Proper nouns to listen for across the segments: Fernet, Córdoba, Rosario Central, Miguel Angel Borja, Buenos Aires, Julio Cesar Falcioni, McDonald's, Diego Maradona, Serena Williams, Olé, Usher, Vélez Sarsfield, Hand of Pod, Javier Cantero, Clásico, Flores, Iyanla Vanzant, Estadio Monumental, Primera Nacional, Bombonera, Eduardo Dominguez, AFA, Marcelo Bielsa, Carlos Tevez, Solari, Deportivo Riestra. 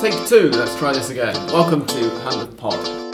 Take two, let's try this again. Welcome to Hand of Pod.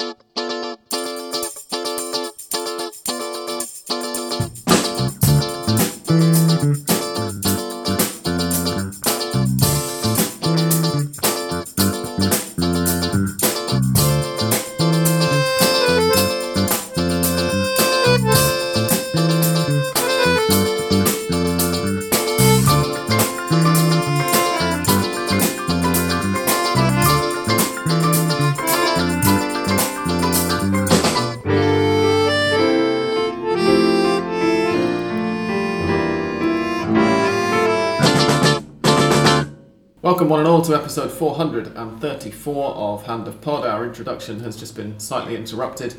Welcome one and all to episode 434 of Hand of Pod. Our introduction has just been slightly interrupted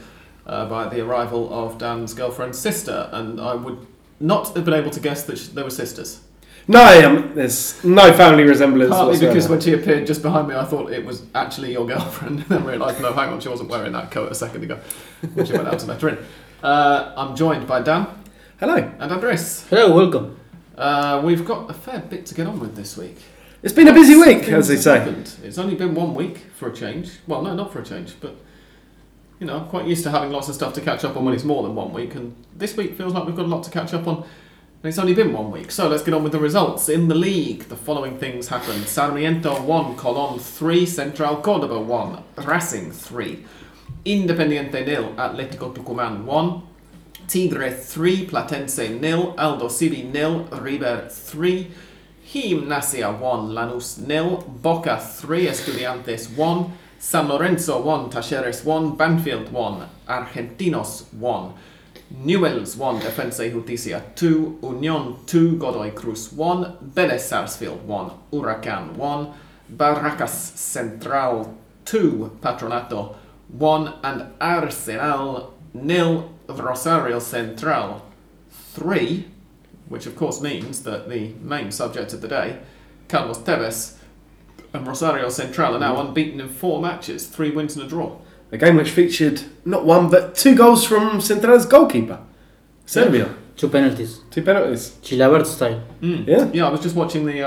by the arrival of Dan's girlfriend's sister, and I would not have been able to guess that they were sisters. No, there's no family resemblance whatsoever. Because when she appeared just behind me, I thought it was actually your girlfriend, and then realised, no, hang on, she wasn't wearing that coat a second ago when she went out to let her in. I'm joined by Dan. Hello. And Andres. Hello, welcome. We've got a fair bit to get on with this week. It's been a busy week, as they say. It's only been 1 week for a change. Well, no, not for a change, but, you know, I'm quite used to having lots of stuff to catch up on when it's more than 1 week, and this week feels like we've got a lot to catch up on, and it's only been 1 week. So let's get on with the results. In the league, the following things happened. Sarmiento 1, Colón 3, Central Córdoba 1, Racing 3, Independiente 0, Atlético Tucumán 1, Tigre 3, Platense 0, Aldosivi 0, River 3, Gimnasia 1, Lanús 0, Boca 3, Estudiantes 1, San Lorenzo 1, Talleres 1, Banfield 1, Argentinos 1, Newell's 1, Defensa y Justicia 2, Unión 2, Godoy Cruz 1, Vélez Sarsfield 1, Huracán 1, Barracas Central 2, Patronato 1, and Arsenal 0, Rosario Central 3. Which of course means that the main subject of the day, Carlos Tevez and Rosario Central, are now unbeaten in 4 matches, 3 wins and a draw. A game which featured not 1 but 2 goals from Central's goalkeeper, Serbia. Yeah. 2 penalties. 2 penalties. Chilabert style. Mm. Yeah. Yeah, I was just watching the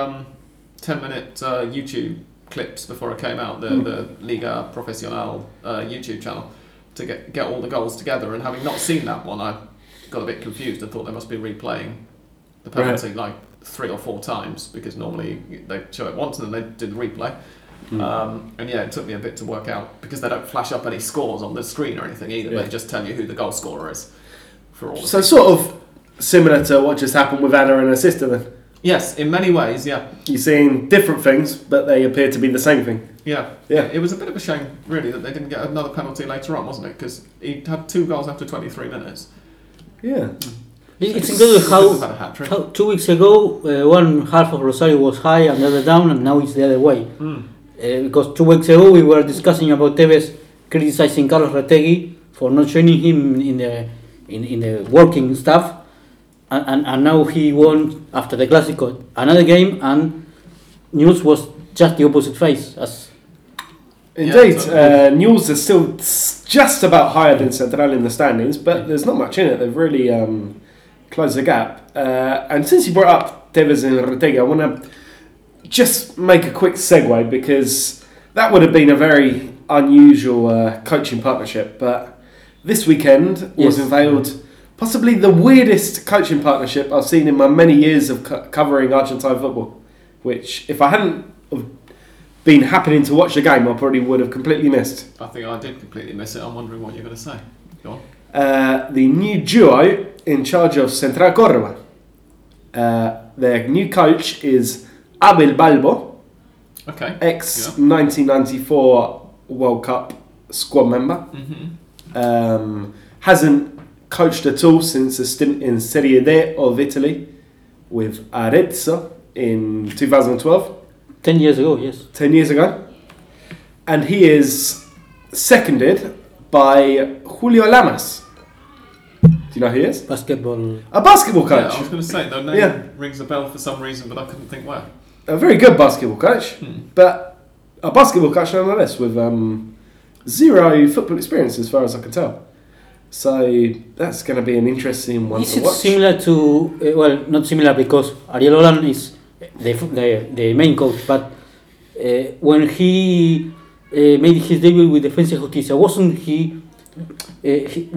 10-minute YouTube clips before I came out, the Liga Profesional YouTube channel, to get all the goals together. And having not seen that one, I got a bit confused. I thought they must be replaying the penalty like 3 or 4 times, because normally they show it once and then they do the replay. Mm. And yeah, it took me a bit to work out, because they don't flash up any scores on the screen or anything either. Yeah. They just tell you who the goal scorer is for all. So sort of similar to what just happened with Anna and her sister then. Yes, in many ways, yeah. You're seeing different things, but they appear to be the same thing. Yeah, yeah. It was a bit of a shame, really, that they didn't get another penalty later on, wasn't it? Because he had 2 goals after 23 minutes. Yeah. It's incredible how 2 weeks ago, one half of Rosario was high and the other down, and now it's the other way. Mm. Because 2 weeks ago we were discussing about Tevez criticizing Carlos Retegui for not joining him in the working staff, and now he won, after the Clásico, another game, and news was just the opposite face. Indeed, Newell's is still just about higher than Central in the standings, but there's not much in it. They've really... close the gap. And since you brought up Tevez and Retegui, I want to just make a quick segue, because that would have been a very unusual coaching partnership, but this weekend was unveiled possibly the weirdest coaching partnership I've seen in my many years of covering Argentine football, which, if I hadn't been happening to watch the game, I probably would have completely missed. I think I did completely miss it. I'm wondering what you're going to say. Go on. The new duo in charge of Central Córdoba. Their new coach is Abel Balbo, ex-1994 World Cup squad member. Mm-hmm. Hasn't coached at all since a stint in Serie D of Italy with Arezzo in 2012. 10 years ago, yes. 10 years ago. And he is seconded by Julio Lamas. Do you know who he is? Basketball. A basketball coach. Yeah, I was going to say, their name rings a bell for some reason, but I couldn't think where. A very good basketball coach, but a basketball coach nonetheless, with zero football experience as far as I can tell. So that's going to be an interesting one to watch. Is it similar to, well, not similar, because Ariel Holland is the main coach, but when he made his debut with Defensa y Justicia, wasn't he? He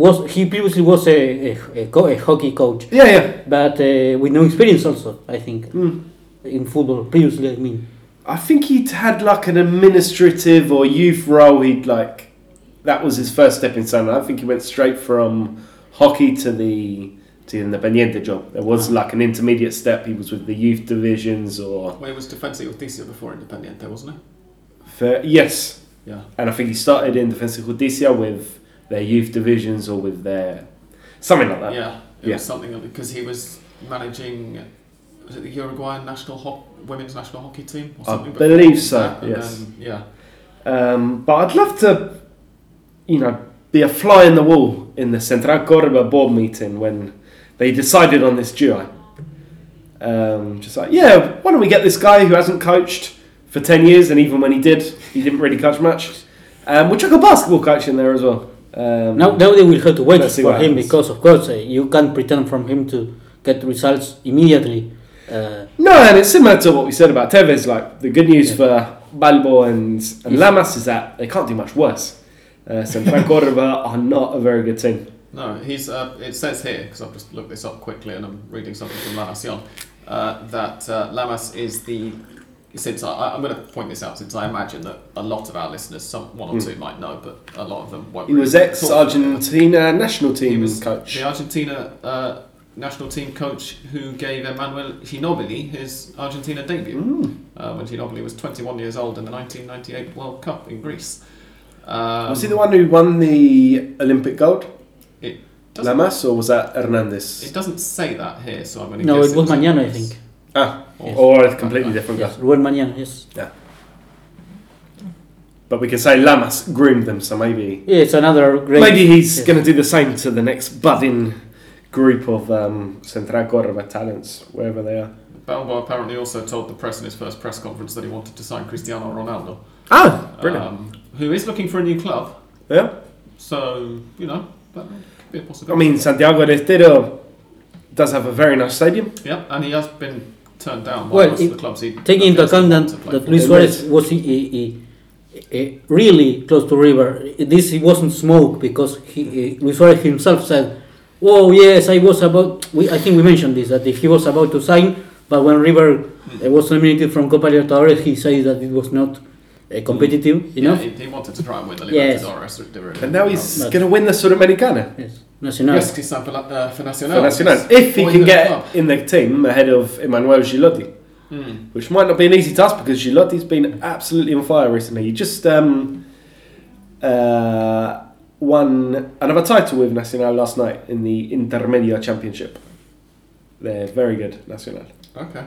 previously was a hockey coach. Yeah, yeah. But with no experience, also I think in football previously. I mean, I think he'd had like an administrative or youth role. He'd like that was his first stepping stone. I think he went straight from hockey to the Independiente job. There was like an intermediate step. He was with the youth divisions or. Well, he was Defensa y Justicia before Independiente, wasn't he? Yes. Yeah. And I think he started in Defensa y Justicia with their youth divisions or with their something like that. Yeah, was something because he was managing. Was it the Uruguayan women's national hockey team or something? I believe so. Yes. But I'd love to, be a fly in the wall in the Central Córdoba board meeting when they decided on this duo. Just like, yeah, why don't we get this guy who hasn't coached for 10 years, and even when he did, he didn't really coach much. We'll chuck a basketball coach in there as well. Now they will have to wait for him because, of course, you can't pretend from him to get results immediately. No, and it's similar to what we said about Tevez. Like the good news for Balbo and Lamas is that they can't do much worse. Central Córdoba are not a very good team. No, he's. It says here because I've just looked this up quickly and I'm reading something from La Nación that Lamas is the. Since I'm going to point this out, since I imagine that a lot of our listeners, one or two might know, but a lot of them won't. He was ex-Argentina national team coach. The Argentina national team coach who gave Emmanuel Ginobili his Argentina debut when Ginobili was 21 years old in the 1998 World Cup in Greece. Was he the one who won the Olympic gold? Lamas, or was that Hernandez? It doesn't say that here, so I'm going to guess. No, it was Mañana, I think. Or a completely different guy. Rubén Mañana, yes. Yeah. But we can say Lamas groomed them, so maybe... Yeah, it's another great... Maybe he's going to do the same to the next budding group of Central Córdoba talents, wherever they are. Balbo apparently also told the press in his first press conference that he wanted to sign Cristiano Ronaldo. Ah, brilliant. Who is looking for a new club. Yeah. So, that would be a possibility. I mean, Santiago del Estero does have a very nice stadium. Yeah, and he has been... turned down by most of the clubs. Taking into account that Luis Suarez was really close to River, this wasn't smoke because Luis Suarez himself said, "Oh yes, I was about." I think we mentioned this that he was about to sign, but when River was eliminated from Copa Libertadores, he said that it was not competitive enough. Yeah, he wanted to try and win the Libertadores, and now he's going to win the Sudamericana. Yes. Nacional. Yes, quizá for Nacional. If he can get in the team ahead of Emmanuel Gigliotti, which might not be an easy task because Gilotti's been absolutely on fire recently. He just won another title with Nacional last night in the Intermedia Championship. They're very good, Nacional. Okay,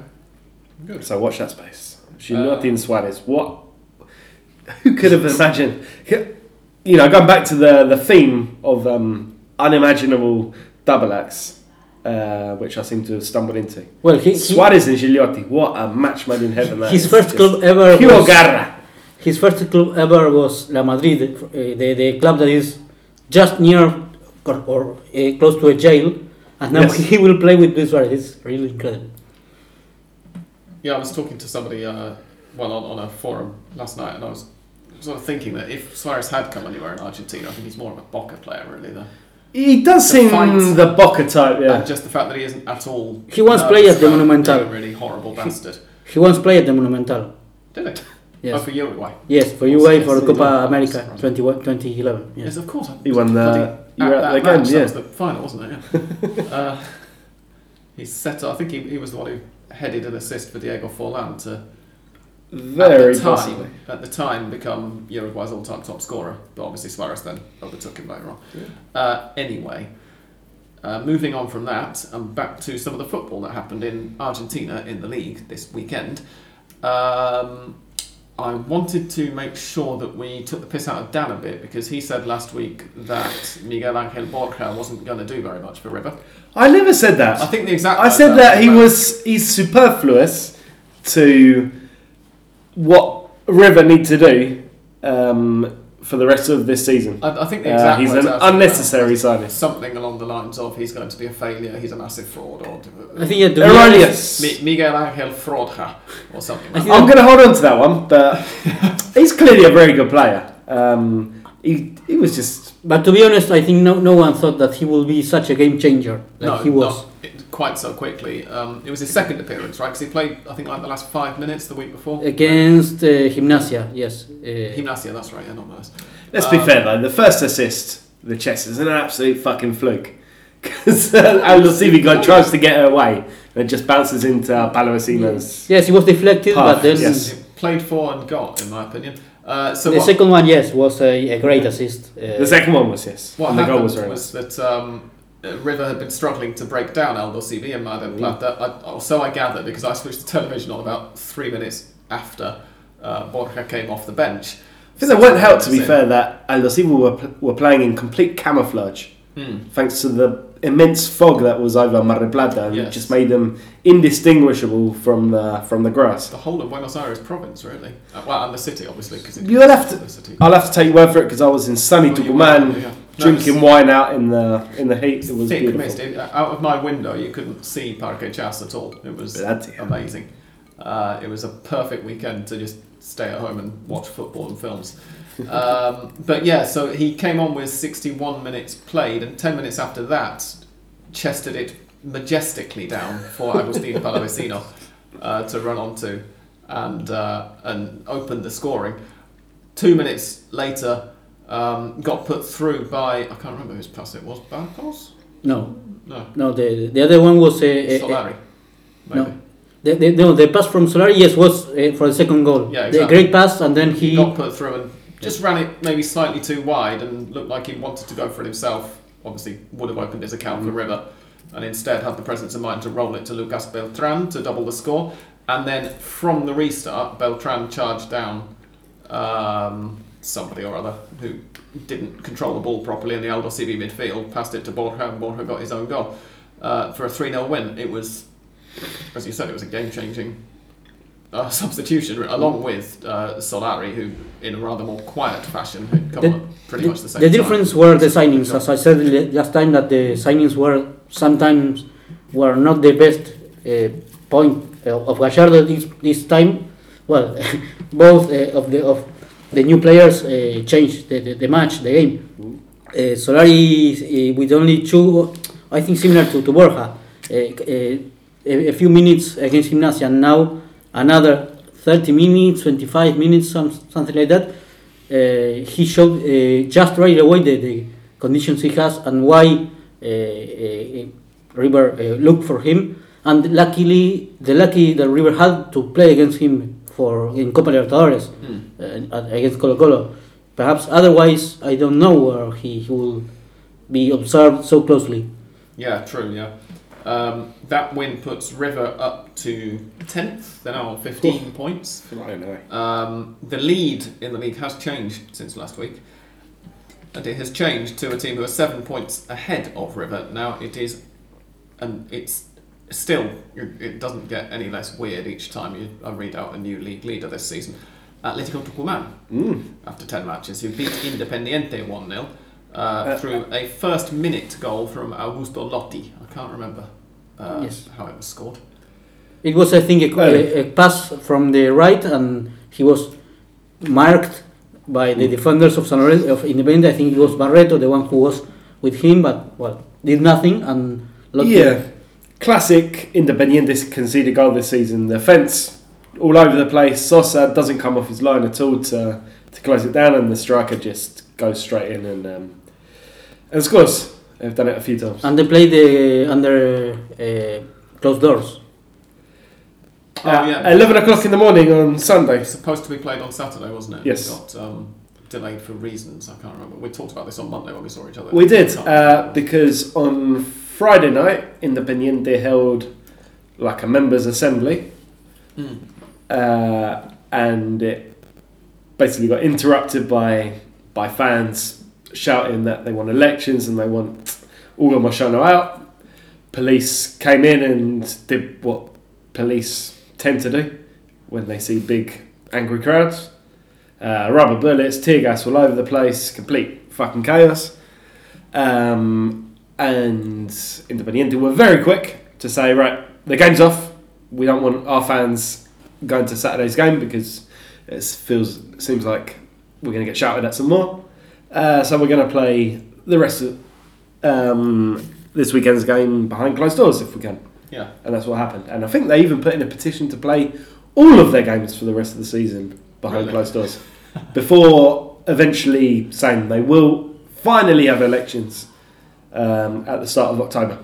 good. So watch that space. Gigliotti and Suarez. What? Who could have imagined? Going back to the theme of. Unimaginable double axe, which I seem to have stumbled into. Well, Suarez and Gigliotti, what a match made in heaven! His first club ever. Hugo Ibarra. His first club ever was La Madrid, the club that is just near or close to a jail, and now he will play with Luis Suarez. It's really incredible. Yeah, I was talking to somebody on a forum last night, and I was sort of thinking that if Suarez had come anywhere in Argentina, I think he's more of a Boca player, really. He does seem the Boca type, yeah. And just the fact that he isn't at all... He once played at the Monumental. A really horrible bastard. He once played at the Monumental. Did he? Yes. Oh, for Uruguay. Yes, for Uruguay for Copa America 2011. Yes. Yes, of course. He won the... You were at the game, yeah. That was the final, wasn't it? Yeah. He set up... I think he was the one who headed an assist for Diego Forlan to... At the time, become Uruguay's all-time top scorer, but obviously Suarez then overtook him later on. Yeah. Anyway, moving on from that and back to some of the football that happened in Argentina in the league this weekend. I wanted to make sure that we took the piss out of Dan a bit because he said last week that Miguel Angel Borja wasn't going to do very much for River. I never said that. I think the exact. I said that he's superfluous to. What River need to do for the rest of this season. I think the exact he's an unnecessary signing. Something along the lines of he's going to be a failure, he's a massive fraud, or I think erroneous. Miguel Angel Borja or something. Like I'm going to hold on to that one, but he's clearly a very good player. He was just. But to be honest, I think no one thought that he would be such a game changer. Like no, he was. Quite so quickly. It was his second appearance, right? Because he played, I think, like the last 5 minutes the week before. Against Gimnasia, yes. Gimnasia, that's right, yeah, not nice. Let's be fair, though. The first assist, the chest, is an absolute fucking fluke. Because Aldosivi tries to get her away and just bounces into Balleracino's. Yes, he was deflected, but then... Yes. He played for and got, in my opinion. Second one, yes, was a great assist. The second one was, yes. What and happened the goal was that... River had been struggling to break down Aldosivi and Mar del Plata, so I gathered, because I switched the television on about 3 minutes after Borja came off the bench. I think that won't help, to be fair, that Aldosivi were playing in complete camouflage, thanks to the immense fog that was over Mar del Plata, and it just made them indistinguishable from the grass. The whole of Buenos Aires province, really. Well, and the city, obviously. I'll have to take your word for it, because I was in sunny Tucumán, drinking wine out in the heat. It was thick beautiful. Mist. Out of my window, you couldn't see Parque Chas at all. It was amazing. It was a perfect weekend to just stay at home and watch football and films. So he came on with 61 minutes played, and 10 minutes after that, chested it majestically down for Agustín Palavecino to run onto and open the scoring. 2 minutes later, got put through by, I can't remember whose pass it was, Barcos? No. The other one was Solari. Maybe. No. The pass from Solari, yes, was for the second goal. Yeah, exactly. The great pass, and then he got put through and just ran it maybe slightly too wide and looked like he wanted to go for it himself. Obviously, would have opened his account for River, and instead had the presence of mind to roll it to Lucas Beltran to double the score. And then from the restart, Beltran charged down. Somebody or other who didn't control the ball properly in the Aldosivi midfield, passed it to Borja, and Borja got his own goal for a 3-0 win. It was, as you said, it was a game-changing substitution, along with Solari, who, in a rather more quiet fashion, had come on pretty much the same time. The difference were the signings. As I said last time, that the signings were sometimes not the best point of Gallardo this time. Well, both the new players changed the match, the game. Solari with only two, I think similar to Borja, a few minutes against Gimnasia, and now another 30 minutes, 25 minutes, something like that. He showed just right away the conditions he has and why River looked for him. And luckily that River had to play against him in Copa Libertadores against Colo-Colo. Perhaps otherwise, I don't know where he will be observed so closely. Yeah, true, yeah. That win puts River up to 10th, they're now on 15 points. I don't know. The lead in the league has changed since last week, and it has changed to a team who are 7 points ahead of River. Now it is, and it's... Still, it doesn't get any less weird each time I read out a new league leader this season. Atlético Tucumán, after 10 matches, who beat Independiente 1-0 through a first-minute goal from Augusto Lotti. I can't remember how it was scored. It was, I think, a pass from the right, and he was marked by the defenders of San Lorenzo, of Independiente. I think it was Barreto, the one who was with him, but did nothing, and Lotti... Yeah. Classic Independiente conceded goal this season. The fence all over the place. Sosa doesn't come off his line at all to close it down, and the striker just goes straight in and scores. They've done it a few times. And they played under closed doors. 11 o'clock in the morning on Sunday. Supposed to be played on Saturday, wasn't it? Yes. It got delayed for reasons I can't remember. We talked about this on Monday when we saw each other. We did because on Friday night, Independiente held like a members' assembly, and it basically got interrupted by fans shouting that they want elections and they want Hugo Moyano out. Police came in and did what police tend to do when they see big angry crowds. rubber bullets, tear gas all over the place, complete fucking chaos. And Independiente were very quick to say, right, the game's off. We don't want our fans going to Saturday's game because it seems like we're going to get shouted at some more. So we're going to play the rest of this weekend's game behind closed doors if we can. Yeah. And that's what happened. And I think they even put in a petition to play all of their games for the rest of the season behind closed doors before eventually saying they will finally have elections at the start of October.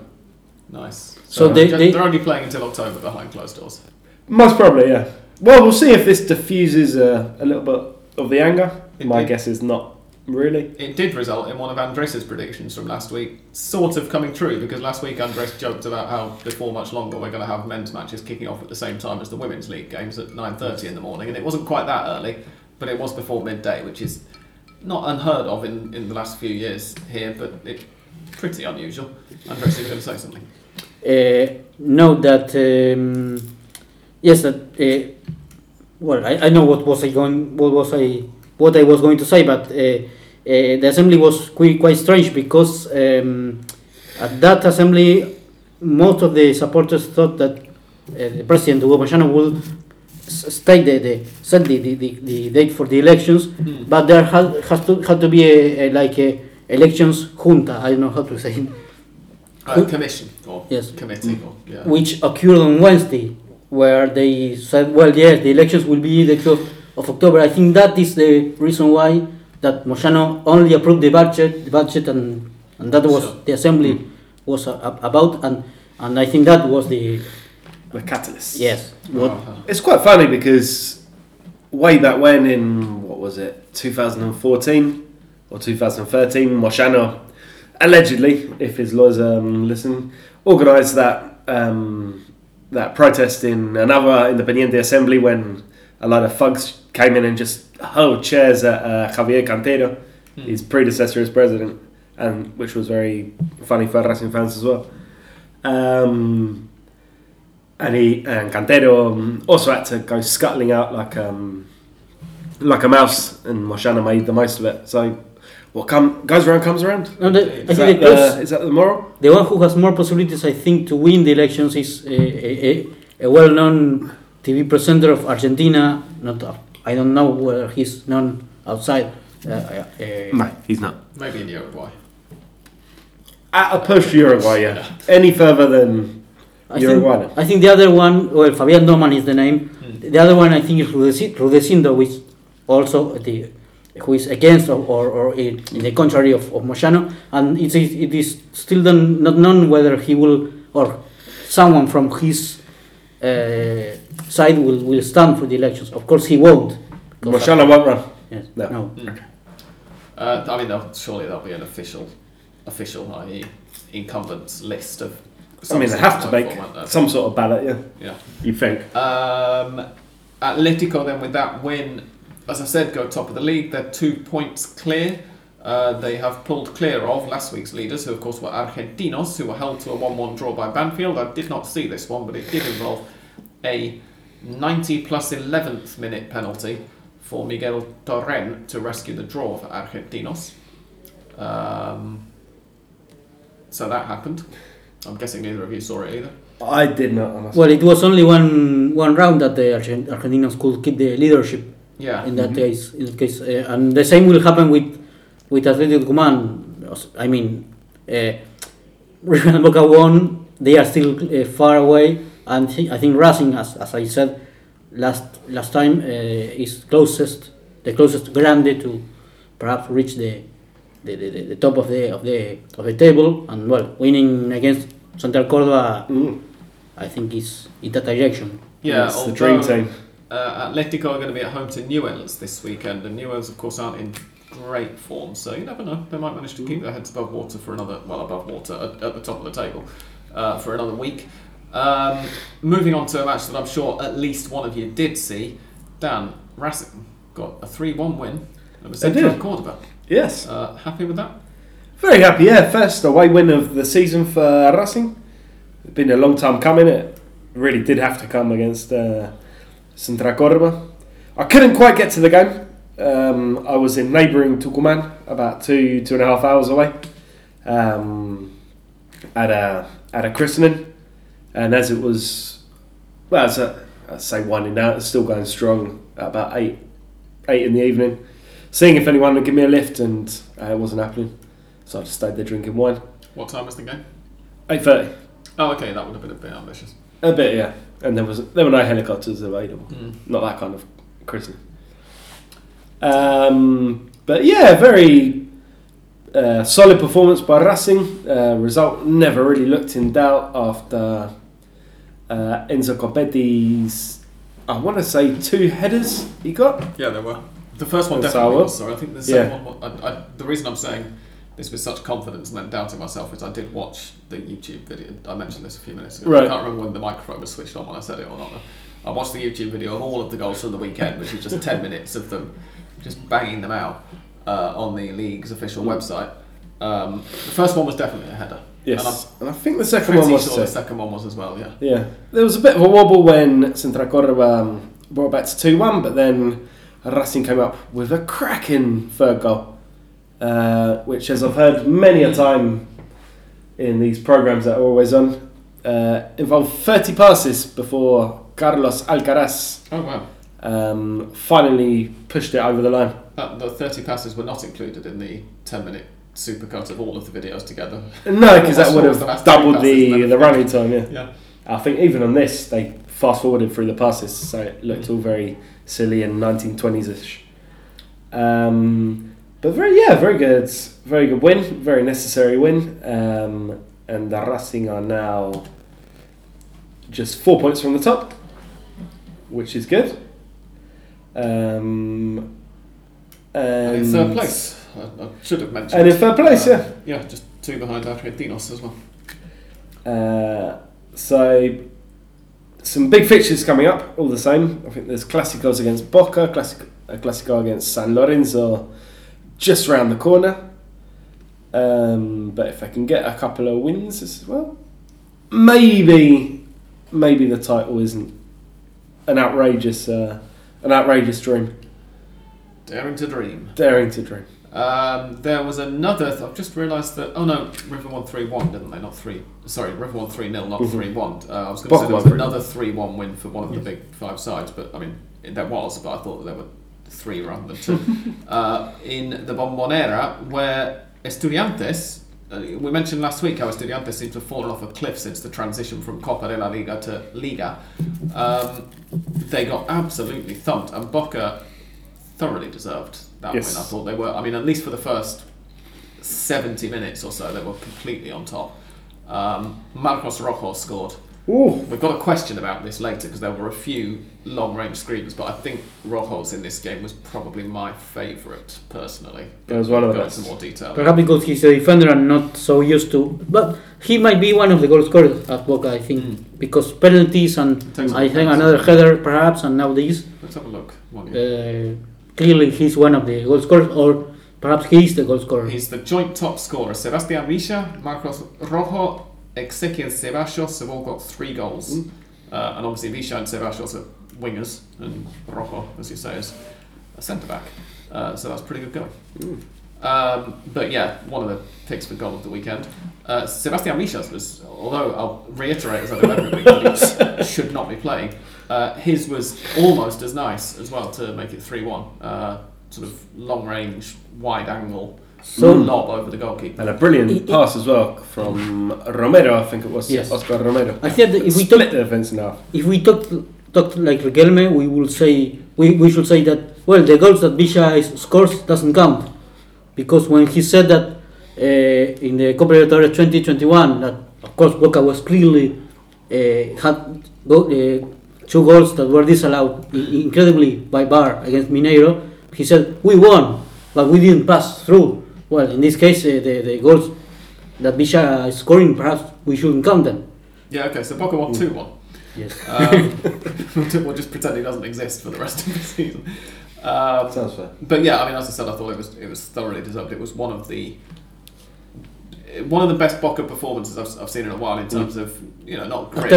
Nice. So they're only playing until October behind closed doors. Most probably, yeah. Well, we'll see if this diffuses a little bit of the anger. My guess is not really. It did result in one of Andres' predictions from last week sort of coming true, because last week Andres joked about how before much longer we're going to have men's matches kicking off at the same time as the women's league games at 9:30 in the morning, and it wasn't quite that early, but it was before midday, which is not unheard of in the last few years here, but it's pretty unusual. Andres is going to say something. I know what I was going to say, but the assembly was quite strange because at that assembly, most of the supporters thought that the president Hugo Moyano would set the date for the elections, but there had to be a elections junta. I don't know how to say it. Commission or committee, which occurred on Wednesday, where they said, well, yes, the elections will be the 12th of October. I think that is the reason why that Moyano only approved the budget, and that was the assembly was about, and I think that was the catalyst. Yes. It's quite funny because way back when, in 2014 or 2013, Moyano allegedly, if his lawyers listen, organised that protest in another Independiente assembly when a lot of thugs came in and just hurled chairs at Javier Cantero, his predecessor as president, and which was very funny for Racing fans as well. And Cantero also had to go scuttling out like a mouse, and Moyano made the most of it. So what goes around comes around. Is that the moral? The one who has more possibilities, I think, to win the elections is a well-known TV presenter of Argentina. I don't know whether he's known outside. No, he's not. Maybe in Uruguay. At a push Uruguay, yeah. Any further than Uruguay. I think the other one, well, Fabián Doman is the name. The other one, I think, is Rudecindo, which also who is against or in the contrary of Moyano, and it is still not known whether he will or someone from his side will stand for the elections. Of course, he won't. Moyano won't run. Yes. No. Okay. Surely there'll be an official, i.e., incumbents list of. They have to make some sort of ballot. Yeah. You think? Atletico then, with that win, as I said, go top of the league. They're 2 points clear. They have pulled clear of last week's leaders, who of course were Argentinos, who were held to a 1-1 draw by Banfield. I did not see this one, but it did involve a 90 plus 11th minute penalty for Miguel Torren to rescue the draw for Argentinos. So that happened. I'm guessing neither of you saw it either. I did not, honestly. Well, it was only one round that the Argentinos could keep the leadership. Yeah. In that case, and the same will happen with Atlético Tucumán. I mean, River and Boca won. They are still far away, and I think Racing, as I said last time, is the closest grande to perhaps reach the top of the table. And well, winning against Central Córdoba, I think, is in that direction. Yeah, it's the dream team. Atletico are going to be at home to Newell's this weekend, and Newell's, of course, aren't in great form, so you never know. They might manage to keep their heads above water at the top of the table for another week. Moving on to a match that I'm sure at least one of you did see. Dan, Racing got a 3-1 win over Central Córdoba. Yes. Happy with that? Very happy, yeah. First away win of the season for Racing. It's been a long time coming. It really did have to come against Central Córdoba. I couldn't quite get to the game. I was in neighbouring Tucumán, about two and a half hours away, at a christening, and as it was, well, as I'd say winding down, it's still going strong. At about eight in the evening, seeing if anyone would give me a lift, and it wasn't happening, so I just stayed there drinking wine. What time was the game? 8:30. Oh, okay, that would have been a bit ambitious. A bit, yeah. And there were no helicopters available. Not that kind of christening. But yeah, very solid performance by Racing. Result never really looked in doubt after Enzo Coppetti's, I want to say, two headers he got. Yeah, there were. The first one definitely was, sorry. I think the second one, the reason I'm saying this with such confidence and then doubting myself is I did watch the YouTube video. I mentioned this a few minutes ago. Right. I can't remember when the microphone was switched on when I said it or not. I watched the YouTube video of all of the goals from the weekend, which is just 10 minutes of them just banging them out on the league's official website. The first one was definitely a header. Yes, and I think the second one was. The second one was as well. Yeah. Yeah, there was a bit of a wobble when Central Córdoba brought back to 2-1, but then Racing came up with a cracking third goal, which, as I've heard many a time in these programs that are always on, involved 30 passes before Carlos Alcaraz. Oh wow. Finally pushed it over the line. The 30 passes were not included in the 10-minute supercut of all of the videos together. No, because that would have doubled the running time. Yeah. I think even on this, they fast-forwarded through the passes, so it looked all very silly and 1920s-ish. But very good win, very necessary win. And the Racing are now just 4 points from the top, which is good. And in third place, I should have mentioned. And in third place, yeah, just two behind Argentinos as well. So some big fixtures coming up, all the same. I think there's Clásicos against Boca, Clásico against San Lorenzo, just round the corner. But if I can get a couple of wins as well, maybe the title isn't an outrageous dream. Daring to dream. There was another. I've just realised that. Oh no, River won 3-1, didn't they? Not three. Sorry, River won 3-0, not 3-1. I was going to say there was another 3-1 win for one of the big five sides, but I mean there was. But I thought that there were three rather than two in the Bombonera, where Estudiantes. We mentioned last week how Estudiantes seems to have fallen off a cliff since the transition from Copa de la Liga to Liga. They got absolutely thumped, and Boca thoroughly deserved that win. I thought they were, I mean, at least for the first 70 minutes or so, they were completely on top. Marcos Rojo scored. Ooh. We've got a question about this later because there were a few long-range screamers, but I think Rojo's in this game was probably my favourite, personally. That was one of those. Some more detail. Perhaps because he's a defender and not so used to, but he might be one of the goal scorers at Boca, I think, because penalties and I think another header perhaps, and now these. Let's have a look. Clearly he's one of the goal scorers, or perhaps he is the goal scorer. He's the joint top scorer. Sebastián Misha, Marcos Rojo, Ezequiel Savasas have all got three goals, and obviously Misha and Savasas are wingers, and Rojo, as you say, is a centre back. So that's a pretty good goal. But yeah, one of the picks for goal of the weekend. Sebastián Misha's was, although I'll reiterate as I do every week, that he should not be playing. His was almost as nice as well to make it 3-1. Sort of long range, wide angle. So lob over the goalkeeper. And a brilliant pass as well from Romero, I think it was. Yes. Oscar Romero. I said that if we talked like Riquelme, we should say that, well, the goals that Misha scores doesn't count. Because when he said that in the Copa Libertadores 2021, that of course Boca was clearly had two goals that were disallowed incredibly by VAR against Mineiro, he said, we won, but we didn't pass through. Well, in this case, the goals that Misha is scoring, perhaps we shouldn't count them. Yeah, okay, so Boca won 2-1. Yes. We'll just pretend he doesn't exist for the rest of the season. Sounds fair. But yeah, I mean, as I said, I thought it was thoroughly deserved. It was one of the best Boca performances I've seen in a while in terms of, you know, not great,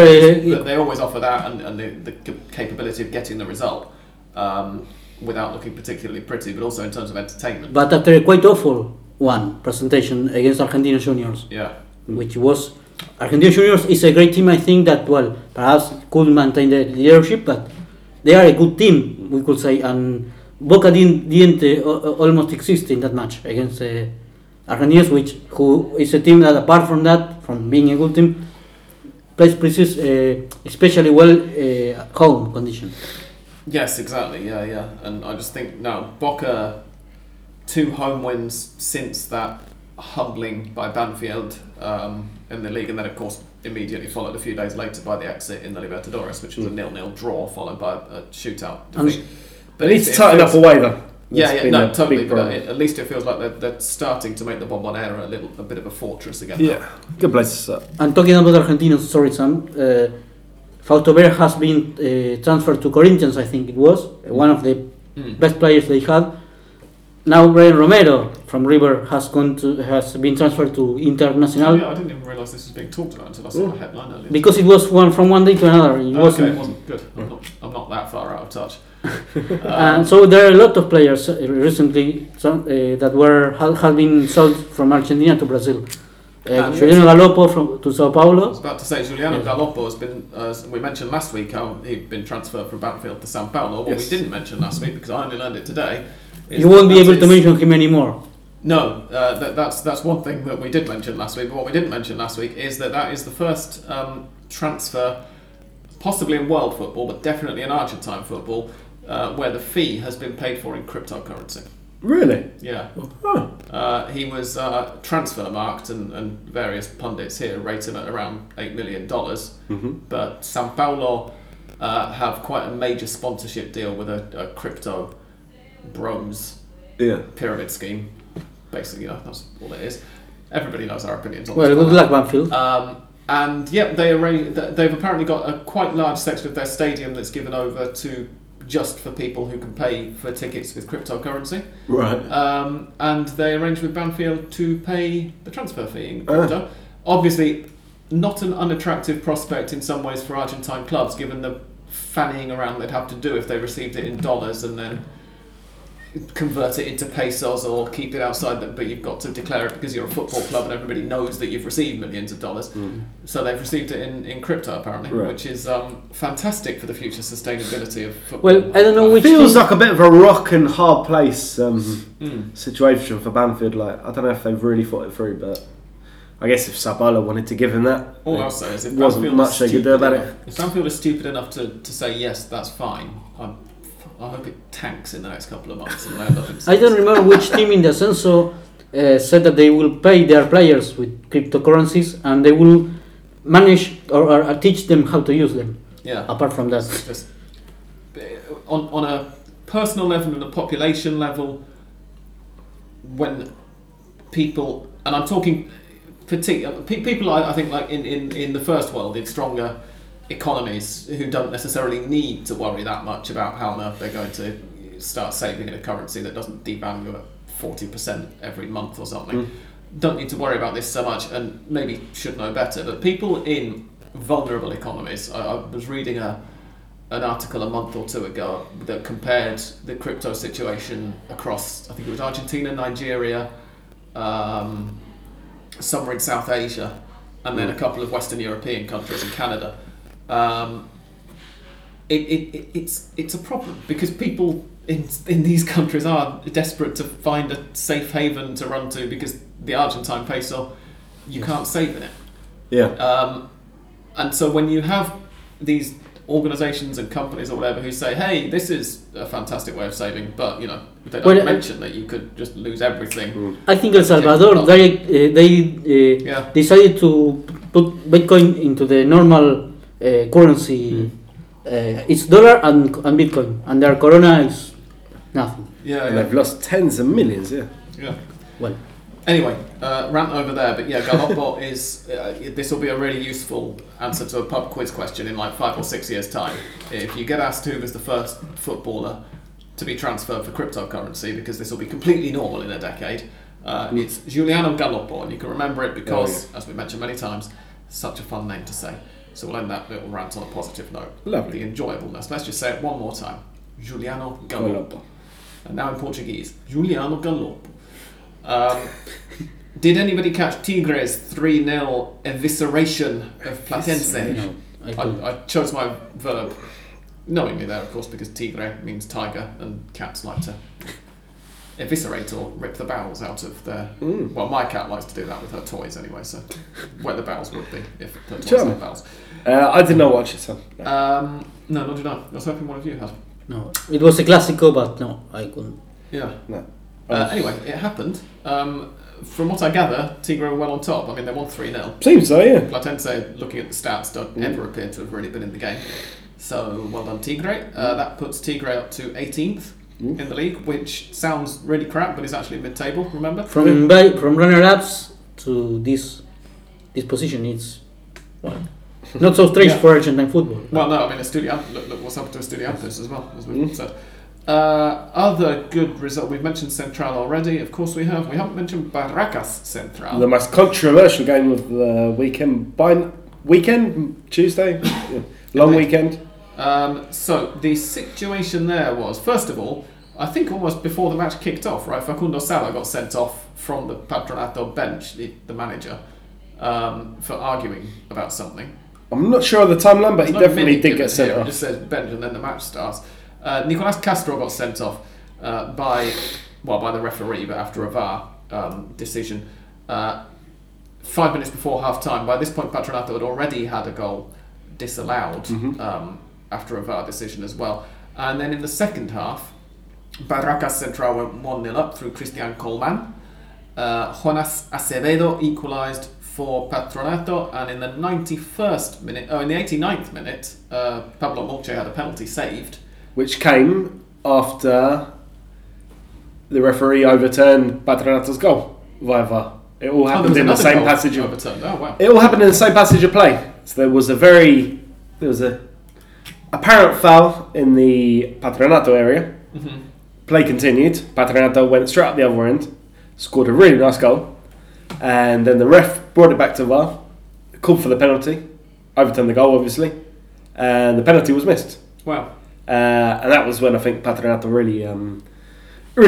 but they always offer that and the capability of getting the result. without looking particularly pretty, but also in terms of entertainment. But after a quite awful one presentation against Argentinos Juniors, which was Argentinos Juniors is a great team. I think that perhaps could maintain the leadership, but they are a good team, we could say. And Boca didn't almost exist in that match against Argentinos, who is a team that, apart from that, from being a good team, plays especially well home condition. Yes, exactly. Yeah. And I just think now Boca, 2 home wins since that humbling by Banfield in the league, and then of course immediately followed a few days later by the exit in the Libertadores, which was a 0-0 draw followed by a shootout defeat. But at least it's tightened up away though. Totally. But at least it feels like they're starting to make the Bombonera a bit of a fortress again. Yeah, good place to start. And talking about Argentinos, sorry Sam, Fausto Vera has been transferred to Corinthians, I think it was, one of the best players they had. Now Brian Romero from River has been transferred to Internacional. Oh, yeah, I didn't even realise this was being talked about until I saw the headline earlier. Because it was from one day to another. It wasn't good. I'm not that far out of touch. And so there are a lot of players recently that have been sold from Argentina to Brazil. Juliano Galoppo to Sao Paulo. I was about to say, Juliano Galoppo has been, we mentioned last week how he'd been transferred from Banfield to Sao Paulo. What we didn't mention last week, because I only learned it today. You won't be able to mention him anymore. No, that's one thing that we did mention last week. But what we didn't mention last week is that is the first transfer, possibly in world football, but definitely in Argentine football, where the fee has been paid for in cryptocurrency. Really? Yeah. Huh. He was transfer marked, and various pundits here rate him at around $8 million. Mm-hmm. But Sao Paulo have quite a major sponsorship deal with a crypto bronze pyramid scheme. Basically, that's all it is. Everybody knows our opinions on this. Well, good luck, Banfield. And they've apparently got a quite large section of their stadium that's given over to just for people who can pay for tickets with cryptocurrency. Right. And they arranged with Banfield to pay the transfer fee in crypto. Obviously, not an unattractive prospect in some ways for Argentine clubs, given the fannying around they'd have to do if they received it in dollars and then convert it into pesos or keep it outside them, but you've got to declare it because you're a football club and everybody knows that you've received millions of dollars. So they've received it in crypto apparently, which is fantastic for the future sustainability of football. Well, I don't know, which feels like a bit of a rock and hard place situation for Banfield. I don't know if they've really thought it through, but I guess if Sao Paulo wanted to give him that, all I'll say is if wasn't much they could do about it. If Banfield is stupid enough to say yes, that's fine. I hope it tanks in the next couple of months. And I don't remember which team in the Ascenso said that they will pay their players with cryptocurrencies and they will manage or teach them how to use them. Yeah. Apart from that, just, on a personal level and a population level, when people, and I'm talking people I think like in the first world, in stronger economies who don't necessarily need to worry that much about how on earth they're going to start saving in a currency that doesn't devalue at 40% every month or something, don't need to worry about this so much and maybe should know better. But people in vulnerable economies, I was reading an article a month or two ago that compared the crypto situation across, I think it was Argentina, Nigeria, somewhere in South Asia, and then a couple of Western European countries and Canada. It's a problem because people in these countries are desperate to find a safe haven to run to because the Argentine peso, you can't save in it. Yeah. And so when you have these organisations and companies or whatever who say, hey, this is a fantastic way of saving, but they don't mention that you could just lose everything. I think El Salvador, they decided to put Bitcoin into the normal currency. It's dollar and Bitcoin, and their corona is nothing. And they've lost tens of millions. Anyway, rant over there, but Galoppo is this will be a really useful answer to a pub quiz question in 5 or 6 years time if you get asked who was the first footballer to be transferred for cryptocurrency, because this will be completely normal in a decade. It's Giuliano Galoppo, and you can remember it because as we mentioned many times, such a fun name to say. So we'll end that little rant on a positive note. Lovely. The enjoyableness. Let's just say it one more time. Juliano Galoppo. And now in Portuguese, Juliano Galoppo. Did anybody catch Tigres 3-0 evisceration of Platense? No, I chose my verb knowingly there, of course, because tigre means tiger and cats like to eviscerate or rip the bowels out of their... Mm. Well, my cat likes to do that with her toys anyway, so where the bowels would be if her toys sure. had bowels. I did not watch it, so... No. No, not did I. I was hoping one of you had. No, it was a Clásico, but no, I couldn't. Yeah. No. Anyway, it happened. From what I gather, Tigre were well on top. I mean, they won 3-0. Seems so, yeah. Platense, looking at the stats, don't ever appear to have really been in the game. So, well done, Tigre. That puts Tigre up to 18th in the league, which sounds really crap, but is actually mid-table, remember? From runner-ups to this position, it's... Well, not so strange for Argentine football. Well, no, I mean, Estudiantes, look what's happened to Estudiantes as well, as we've said. Other good result. We've mentioned Central already. Of course we have. We haven't mentioned Barracas Central. The most controversial game of the weekend. Tuesday? Long weekend. So the situation there was, first of all, I think almost before the match kicked off, right, Facundo Sala got sent off from the Patronato bench, the manager, for arguing about something. I'm not sure of the timeline, but he definitely did get sent off. It just says bench and then the match starts. Nicolás Castro got sent off by the referee, but after a VAR decision, 5 minutes before half-time. By this point, Patronato had already had a goal disallowed after a VAR decision as well. And then in the second half, Barracas Central went 1-0 up through Cristian Colman. Jonas Acevedo equalised for Patronato, and in the 89th minute, Pablo Molche had a penalty saved. Which came after the referee overturned Patronato's goal via VAR. It all happened in the same passage. It all happened in the same passage of play. So there was a apparent foul in the Patronato area. Mm-hmm. Play continued. Patronato went straight up the other end, scored a really nice goal, and then the ref brought it back to VAR, called for the penalty, overturned the goal obviously, and the penalty was missed. Wow. And that was when I think Patronato really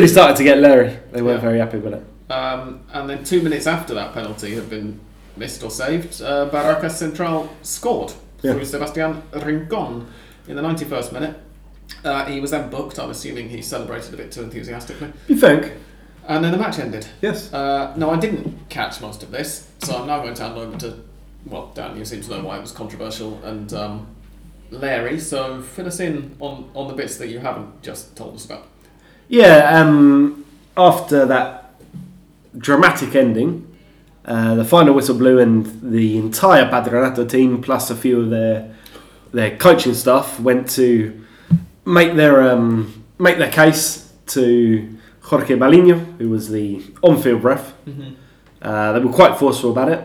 started to get leery. They weren't very happy with it. And then 2 minutes after that penalty had been missed or saved, Barracas Central scored through Sebastián Rincón in the 91st minute. He was then booked. I'm assuming he celebrated a bit too enthusiastically. You think? And then the match ended. Yes. No, I didn't catch most of this, so I'm now going to hand over to... Well, Dan, you seem to know why it was controversial and... Larry, so fill us in on the bits that you haven't just told us about. Yeah, after that dramatic ending, the final whistle blew and the entire Patronato team, plus a few of their coaching staff, went to make their case to Jorge Baliño, who was the on-field ref. Mm-hmm. They were quite forceful about it.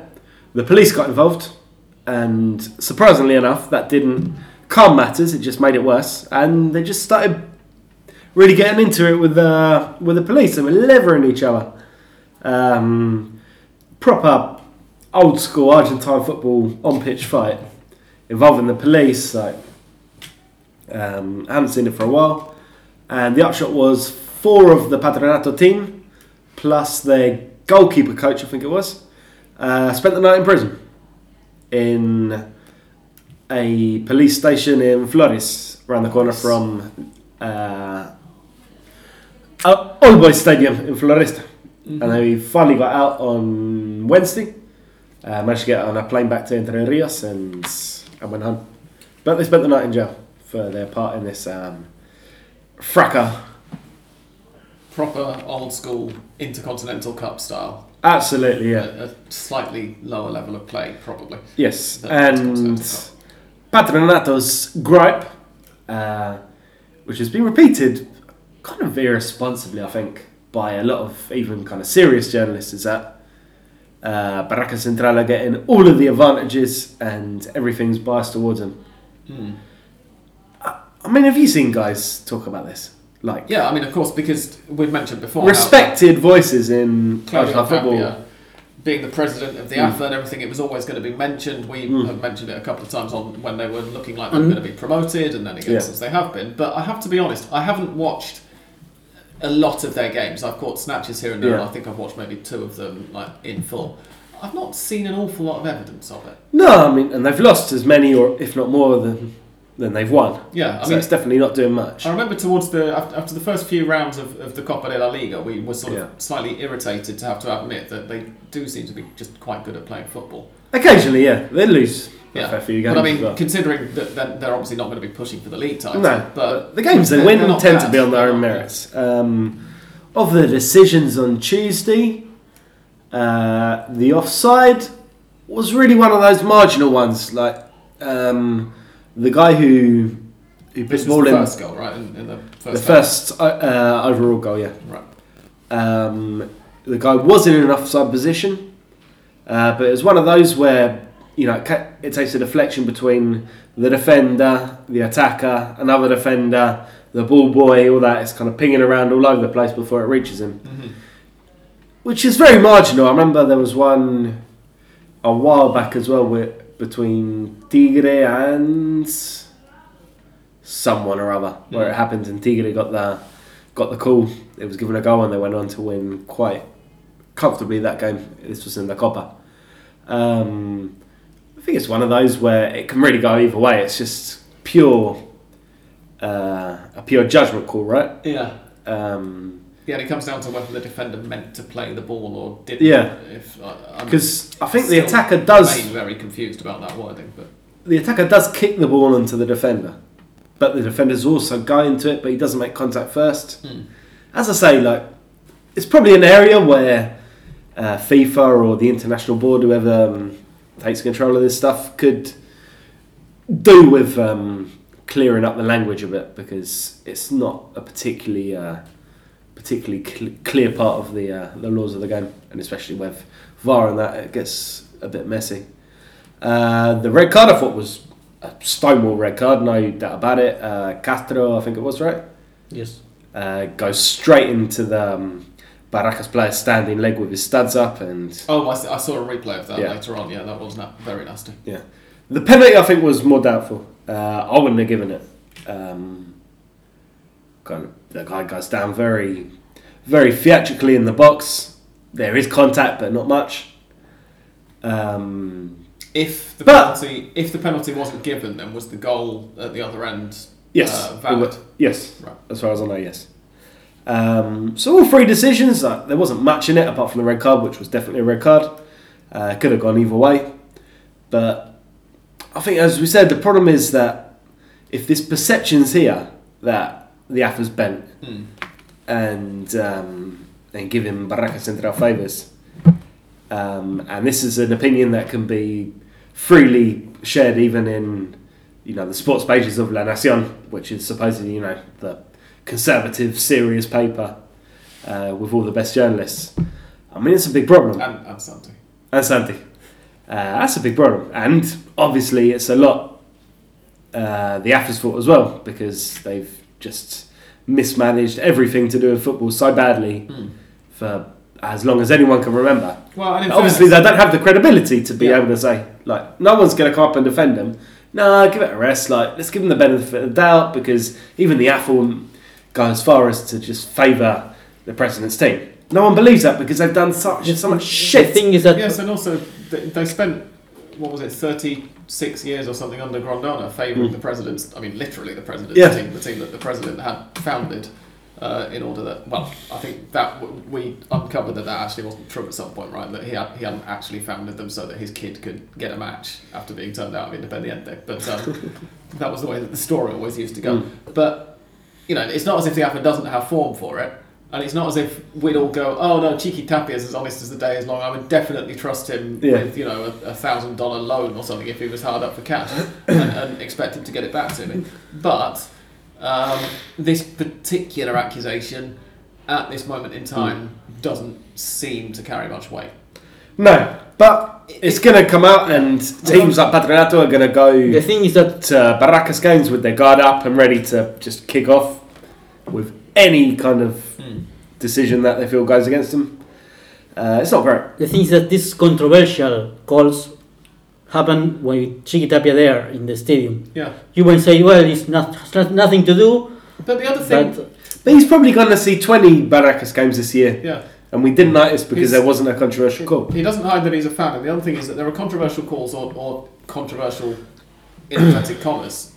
The police got involved, and surprisingly enough, that didn't calm matters, it just made it worse, and they just started really getting into it with the police. They were levering each other. Proper old school Argentine football on pitch fight involving the police. So I haven't seen it for a while, and the upshot was 4 of the Patronato team plus their goalkeeper coach, I think it was, spent the night in prison in a police station in Flores, around the corner from All Boys Stadium in Floresta. Mm-hmm. And they finally got out on Wednesday, managed to get on a plane back to Entre Rios and went home. But they spent the night in jail for their part in this fracas. Proper old school Intercontinental Cup style. Absolutely, yeah. A slightly lower level of play, probably. Yes, and Patronato's gripe, which has been repeated kind of irresponsibly, I think, by a lot of even kind of serious journalists, is that Barracas Central are getting all of the advantages and everything's biased towards them. Mm. I mean, have you seen guys talk about this? Like, yeah, I mean, of course, because we've mentioned before... Respected voices in Argentine football being the president of the AFA and everything, it was always going to be mentioned. We have mentioned it a couple of times on when they were looking like they were going to be promoted, and then again since they have been. But I have to be honest, I haven't watched a lot of their games. I've caught snatches here and there, and I think I've watched maybe two of them like in full. I've not seen an awful lot of evidence of it. No, I mean, and they've lost as many, or if not more, than they've won. Yeah, I mean, it's definitely not doing much. I remember towards the after the first few rounds of the Copa de la Liga, we were sort of slightly irritated to have to admit that they do seem to be just quite good at playing football. Occasionally, they lose a fair few games. But I mean, considering that they're obviously not going to be pushing for the league title. No, but the games they win tend to be on their own merits. Of the decisions on Tuesday, the offside was really one of those marginal ones, like... the guy who put the ball in the first goal, right? In the first overall goal, yeah. Right. The guy was in an offside position, but it was one of those where it takes a deflection between the defender, the attacker, another defender, the ball boy, all that. It's kind of pinging around all over the place before it reaches him, which is very marginal. I remember there was one a while back as well where. Between Tigre and someone or other, where it happened, and Tigre got the call. It was given a goal, and they went on to win quite comfortably that game. This was in the Copa. I think it's one of those where it can really go either way. It's just a pure judgment call, right? Yeah. Yeah, and it comes down to whether the defender meant to play the ball or didn't. Yeah, because I think the attacker does. I'm very confused about that wording, but the attacker does kick the ball into the defender, but the defender's also going to it, but he doesn't make contact first. As I say, like it's probably an area where FIFA or the international board, whoever takes control of this stuff, could do with clearing up the language a bit, because it's not a particularly clear part of the laws of the game, and especially with VAR and that, it gets a bit messy. The red card, I thought, was a stonewall red card, no doubt about it. Castro, I think it was, right? Yes. Goes straight into the Barracas player's standing leg with his studs up, and... Oh, I saw a replay of that later on. Yeah, that was very nasty. Yeah. The penalty, I think, was more doubtful. I wouldn't have given it. Kind of... The guy goes down very, very theatrically in the box. There is contact, but not much. If the penalty wasn't given, then was the goal at the other end? Yes, valid. Yes, right. As far as I know, yes. So all three decisions. There wasn't much in it apart from the red card, which was definitely a red card. Could have gone either way, but I think, as we said, the problem is that if this perception's here that the AFA's bent and giving Barracas Central favours. And this is an opinion that can be freely shared even in the sports pages of La Nación, which is supposedly the conservative, serious paper with all the best journalists. I mean, it's a big problem. And Santi. That's a big problem. And obviously it's a lot the AFA's fault as well, because they've just mismanaged everything to do with football so badly for as long as anyone can remember. Well, and obviously they don't have the credibility to be able to say, like, no one's going to come up and defend them. No, give it a rest. Like, let's give them the benefit of the doubt, because even the AFA will go as far as to just favour the president's team. No one believes that, because they've done so much shit. The thing is that and also they spent, 36 years or something under Grondona favouring the president's, I mean literally the president's team, the team that the president had founded in order that, well, I think that we uncovered that actually wasn't true at some point, right? That he hadn't actually founded them so that his kid could get a match after being turned out of Independiente. But that was the way that the story always used to go. But, it's not as if the AFA doesn't have form for it. And it's not as if we'd all go, oh no, Chiqui Tapia is as honest as the day is long. I would definitely trust him with, a $1,000 loan or something if he was hard up for cash and expect him to get it back to me. But this particular accusation at this moment in time doesn't seem to carry much weight. No, but it's going to come out, and teams like Patronato are going to go. The thing is that Barracas games with their guard up and ready to just kick off with any kind of decision that they feel goes against them. It's not great. The thing is that these controversial calls happen when Chiqui Tapia there in the stadium. Yeah. You won't say, well, it's nothing to do. But the other thing... But he's probably going to see 20 Barracas games this year. Yeah. And we didn't notice because there wasn't a controversial call. He doesn't hide that he's a fan. And the other thing is that there are controversial calls or controversial inverted commas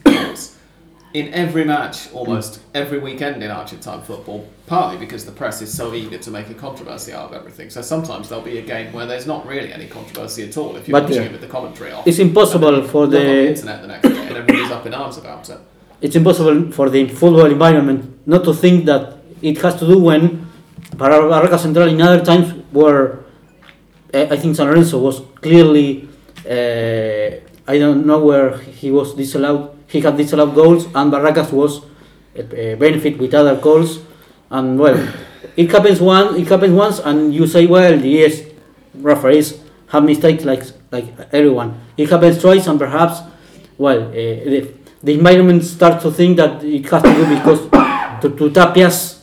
in every match, almost every weekend in Argentine football, partly because the press is so eager to make a controversy out of everything. So sometimes there'll be a game where there's not really any controversy at all if you're watching it with the commentary off. It's impossible for the... on the internet the next day and everybody's up in arms about it. It's impossible for the football environment not to think that it has to do when Barraca Central in other times were... I think San Lorenzo was clearly... I don't know where he was disallowed. He had disallowed goals, and Barracas was benefit with other goals. And well, it happens once. It happens once, and you say, well, yes, referees have mistakes like everyone. It happens twice, and perhaps, well, the environment starts to think that it has to do because to Tapia's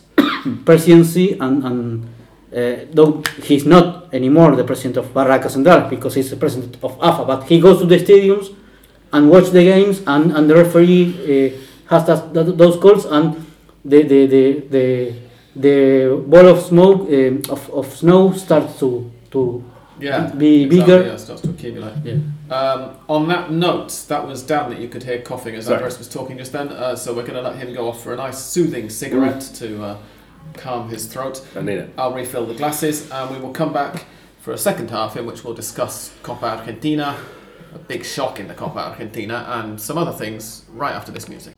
presidency, and though he's not anymore the president of Barracas Central because he's the president of AFA, but he goes to the stadiums and watch the games, and the referee has those calls, and the ball of smoke of snow starts to be bigger. Yeah, starts to accumulate. Yeah. On that note, that was Dan that you could hear coughing as Andres was talking just then. So we're going to let him go off for a nice soothing cigarette to calm his throat. I need it. I'll refill the glasses, and we will come back for a second half in which we'll discuss Copa Argentina. A big shock in the Copa Argentina and some other things right after this music.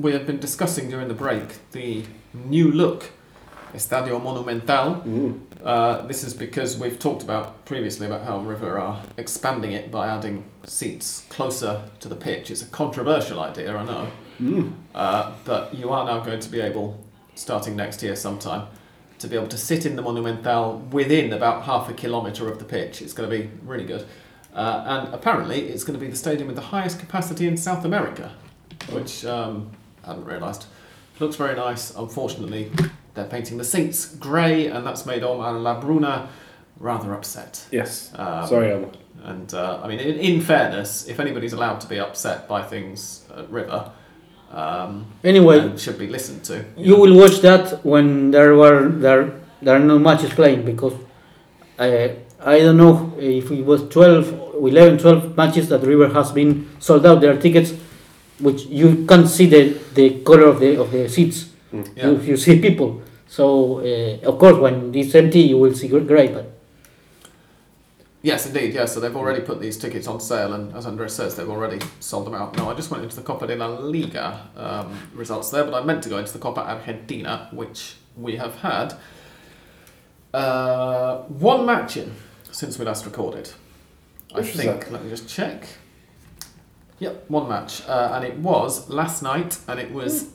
We have been discussing during the break the new look, Estadio Monumental. Mm. This is because we've talked about previously about how River are expanding it by adding seats closer to the pitch. It's a controversial idea, I know. Mm. But you are now going to be able, starting next year sometime, to be able to sit in the Monumental within about half a kilometre of the pitch. It's going to be really good. And apparently it's going to be the stadium with the highest capacity in South America, which... I hadn't realised. Looks very nice. Unfortunately, they're painting the seats grey, and that's made Omar Labruna rather upset. Yes. Sorry, Omar. And, I mean, in fairness, if anybody's allowed to be upset by things at River, anyway, should be listened to. You will watch that when there are no matches playing, because I don't know if it was 12 matches that River has been sold out their tickets, which you can't see the color of the seats. Yeah. You see people. So, of course, when it's empty, you will see grey. But yes, indeed. Yeah. So they've already put these tickets on sale, and as Andres says, they've already sold them out. No, I just went into the Copa de la Liga results there, but I meant to go into the Copa Argentina, which we have had one match in since we last recorded. I think. Let me just check. Yep, one match, and it was last night, and it was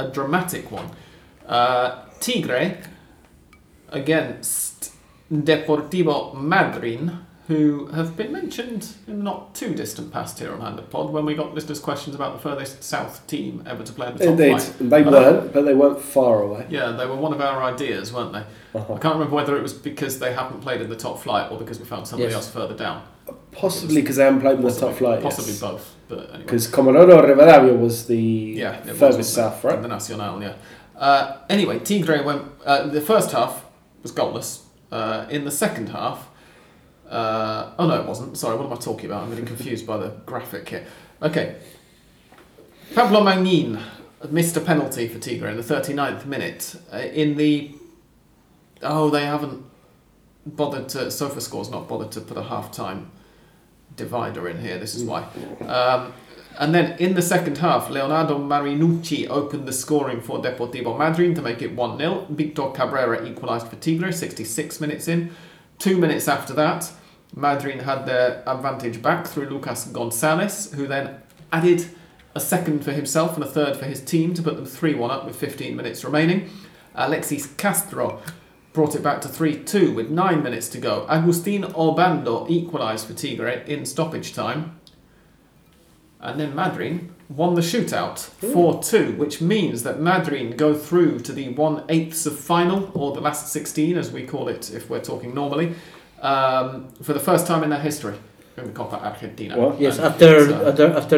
a dramatic one. Tigre against Deportivo Madryn, who have been mentioned in not too distant past here on Hand of Pod when we got listeners' questions about the furthest south team ever to play in the top flight. Indeed, they weren't, but they weren't far away. Yeah, they were one of our ideas, weren't they? Uh-huh. I can't remember whether it was because they haven't played in the top flight or because we found somebody else further down. Possibly because they haven't played in the top flight. Possibly both, but anyway. Because Comodoro Rivadavia was the furthest south, right? The Nacional, yeah. Anyway, Tigre went... the first half was goalless. In the second half... oh, no, it wasn't. Sorry, what am I talking about? I'm getting confused by the graphic here. Okay. Pablo Magnin missed a penalty for Tigre in the 39th minute. In the... Oh, they haven't bothered to... SofaScore's not bothered to put a half-time divider in here, this is why. And then in the second half, Leonardo Marinucci opened the scoring for Deportivo Madryn to make it 1-0. Victor Cabrera equalised for Tigre 66 minutes in. 2 minutes after that, Madryn had their advantage back through Lucas Gonzalez, who then added a second for himself and a third for his team to put them 3-1 up with 15 minutes remaining. Alexis Castro brought it back to 3-2 with 9 minutes to go. Agustin Obando equalised for Tigre in stoppage time. And then Madryn won the shootout 4-2, which means that Madryn go through to the 1/8 of final, or the last 16 as we call it if we're talking normally, for the first time in their history in the Copa Argentina. Well, yes, after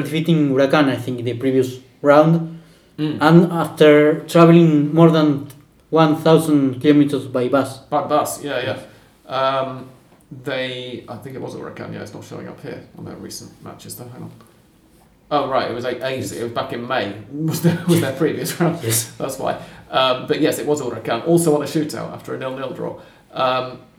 defeating Huracán, I think, in the previous round, and after travelling more than 1,000 kilometers by bus. By bus, yeah. They, I think it was Huracán, yeah, it's not showing up here on their recent matches though, hang on. Oh, right, it was 8 days, it was back in May, was their previous round, yes. That's why. But yes, it was Huracán, also on a shootout after a 0-0 draw.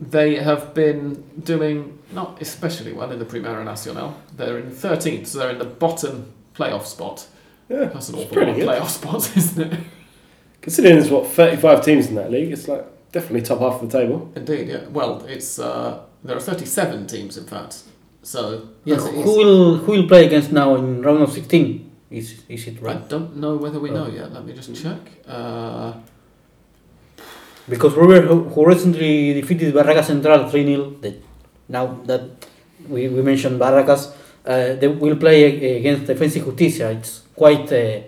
They have been doing not especially well in the Primera Nacional. They're in 13th, so they're in the bottom playoff spot. Yeah, that's an awful lot of playoff spots, isn't it? Considering there's, 35 teams in that league, it's like definitely top half of the table. Indeed, yeah. Well, it's there are 37 teams, in fact. So yes, who will play against now in round of 16? Is it right? I don't know whether we know yet. Let me just check. Because River, who recently defeated Barracas Central 3-0, now that we mentioned Barracas, they will play against Defensa y Justicia. It's quite a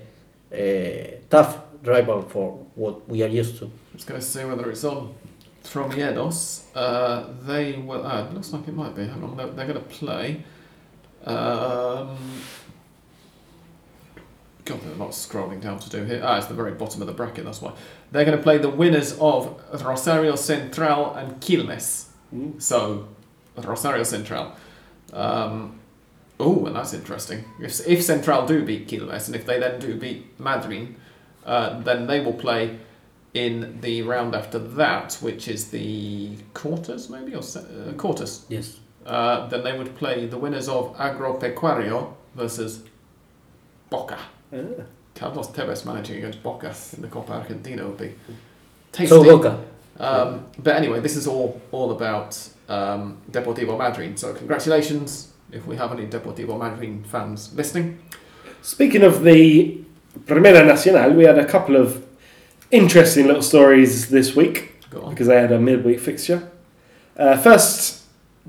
tough rival for what we are used to. I'm just going to see whether it's on. Tromiedos, they will. It looks like it might be. Hang on, they're going to play. God, there's a lot of scrolling down to do here. It's the very bottom of the bracket. That's why they're going to play the winners of Rosario Central and Quilmes. So Rosario Central. And that's interesting. If Central do beat Quilmes, and if they then do beat Madryn, then they will play in the round after that, which is the quarters, maybe, or quarters. Yes. Then they would play the winners of Agropecuario versus Boca. Carlos Tevez managing against Boca in the Copa Argentina would be tasty. So Boca. But anyway, this is all about Deportivo Madryn. So congratulations, if we have any Deportivo Madryn fans listening. Speaking of the Primera Nacional, we had a couple of interesting little stories this week because they had a midweek fixture. First,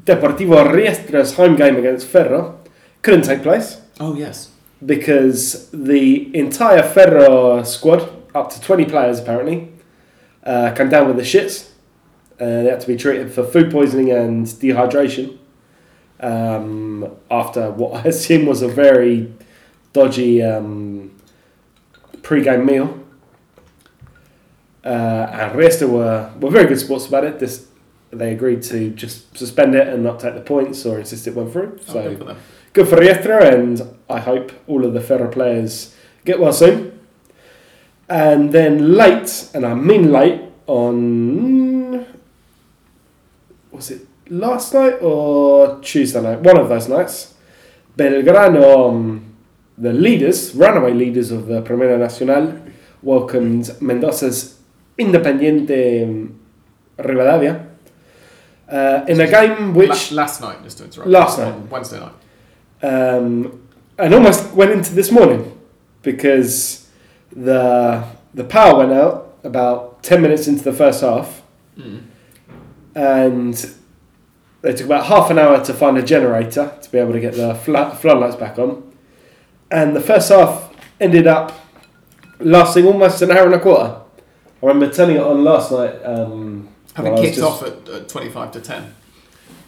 Deportivo Riestra's home game against Ferro couldn't take place. Oh, yes. Because the entire Ferro squad, up to 20 players apparently, came down with the shits. They had to be treated for food poisoning and dehydration after what I assume was a very dodgy pre-game meal. And Riestra were very good sports about it. They agreed to just suspend it and not take the points or insist it went through. So good for Riestra, and I hope all of the Ferro players get well soon. And then late, and I mean late, on... Was it last night or Tuesday night? One of those nights. Belgrano, the leaders, runaway leaders of the Primera Nacional, welcomed Mendoza's Independiente Rivadavia in a game which last night, just to interrupt, Wednesday night, and almost went into this morning because the power went out about 10 minutes into the first half, and they took about half an hour to find a generator to be able to get the floodlights back on, and the first half ended up lasting almost an hour and a quarter. I remember turning it on last night. Having kicked off at 25 to 10.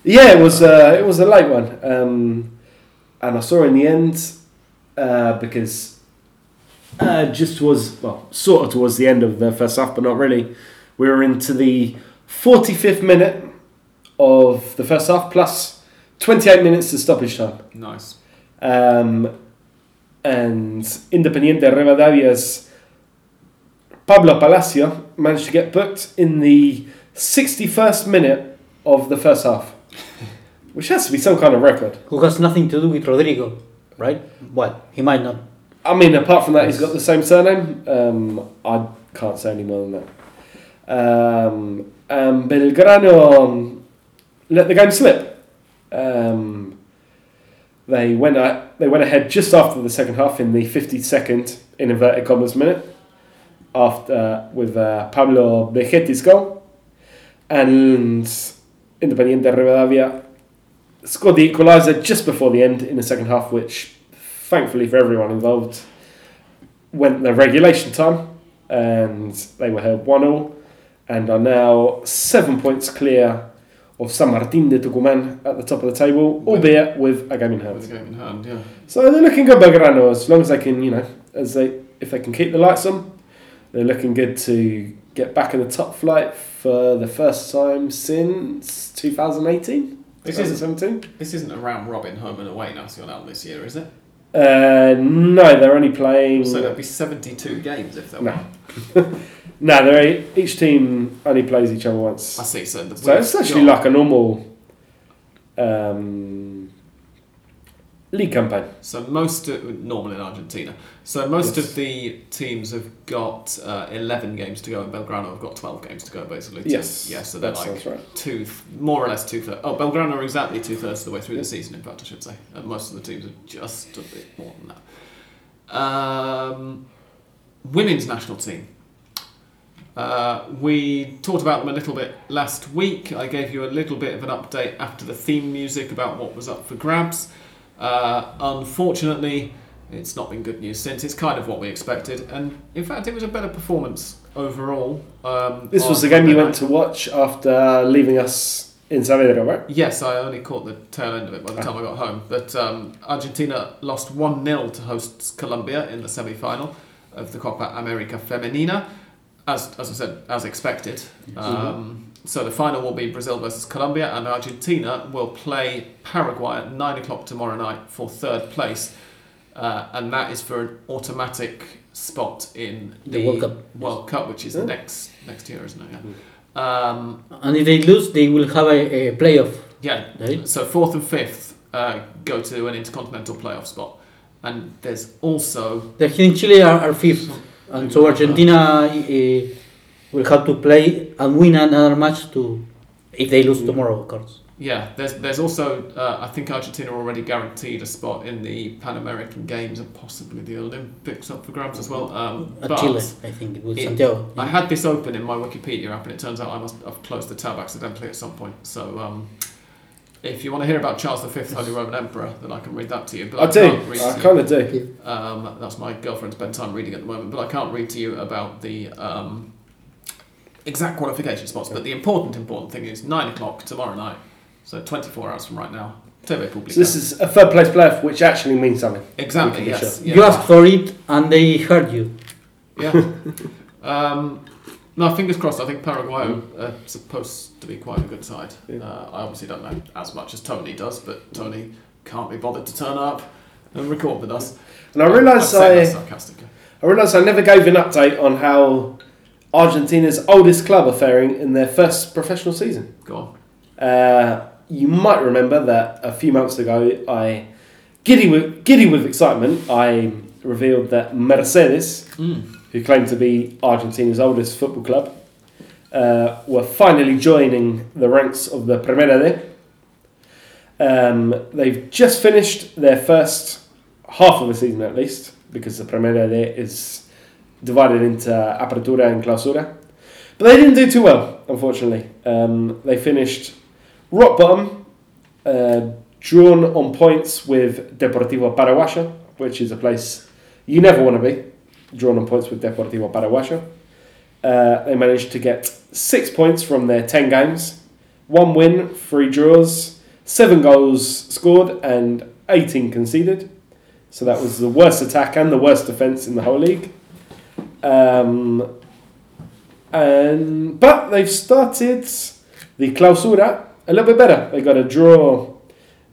Yeah, it was a late one, and I saw in the end because just was sort of towards the end of the first half, but not really. We were into the 45th minute of the first half plus 28 minutes to stoppage time. Nice. And Independiente Rivadavia's Pablo Palacio managed to get booked in the 61st minute of the first half, which has to be some kind of record. Who has nothing to do with Rodrigo. right? Well, he might not. I mean, apart from that, he's got the same surname. I can't say any more than that. Belgrano let the game slip. They went ahead just after the second half in the 52nd, in inverted commas, minute, after with Pablo Bechetti's goal, and Independiente Rivadavia scored the equaliser just before the end in the second half, which, thankfully for everyone involved, went the regulation time, and they were held 1-1 and are now 7 points clear of San Martín de Tucumán at the top of the table, albeit with a game in hand. With a game in hand, yeah. So they're looking good, Belgrano, as long as they can, if they can keep the lights on. They're looking good to get back in the top flight for the first time since 2018. 2017. This isn't a round robin home and away Nacional this year, is it? No, they're only playing. So there'll be 72 games if they're won. No, each team only plays each other once. I see. So it's actually like a normal league campaign. So normal in Argentina. So most of the teams have got 11 games to go, and Belgrano have got 12 games to go, basically. Yes. Yeah, so they're more or less two-thirds. Oh, Belgrano are exactly two-thirds of the way through the season, in fact, I should say. And most of the teams are just a bit more than that. Women's national team. We talked about them a little bit last week. I gave you a little bit of an update after the theme music about what was up for grabs. Unfortunately, it's not been good news since. It's kind of what we expected, and in fact, it was a better performance overall. This was the game you went to watch after leaving us in Saavedra, right? Yes, I only caught the tail end of it by the time I got home. But Argentina lost 1-0 to hosts Colombia in the semi-final of the Copa America Femenina. As I said, as expected. So the final will be Brazil versus Colombia, and Argentina will play Paraguay at 9 o'clock tomorrow night for third place. And that is for an automatic spot in the World Cup, which is next year, isn't it? Yeah. And if they lose, they will have a playoff. Yeah, right? So fourth and fifth go to an intercontinental playoff spot. And there's also... The Argentina and Chile are fifth. And so Argentina will have to play and win another match if they lose tomorrow, of course. Yeah, there's also, I think Argentina already guaranteed a spot in the Pan American Games and possibly the Olympics up for grabs as well. But Chile, I think, with Santiago. Yeah. I had this open in my Wikipedia app, and it turns out I've closed the tab accidentally at some point. So if you want to hear about Charles V, Holy Roman Emperor, then I can read that to you. But I kind of do. That's my girlfriend's bedtime reading at the moment, but I can't read to you about the exact qualification spots. But the important thing is 9 o'clock tomorrow night, so 24 hours from right now. So this is a third place playoff, which actually means something. Exactly, yes. Yeah. You asked for it and they heard you. Yeah. No, fingers crossed. I think Paraguay are supposed to be quite a good side. Yeah. I obviously don't know as much as Tony does, but Tony can't be bothered to turn up and record with us. And I realise I never gave an update on how Argentina's oldest club are faring in their first professional season. Go on. You might remember that a few months ago, giddy with excitement, I revealed that Mercedes... who claimed to be Argentina's oldest football club, were finally joining the ranks of the Primera D. They've just finished their first half of the season, at least, because the Primera D is divided into Apertura and Clausura. But they didn't do too well, unfortunately. They finished rock bottom, drawn on points with Deportivo Paraguayo, which is a place you never want to be. Drawn on points with Deportivo Paraguayo. They managed to get 6 points from their 10 games, 1 win, 3 draws, 7 goals scored and 18 conceded. So that was the worst attack and the worst defence in the whole league. But they've started the Clausura a little bit better. They got a draw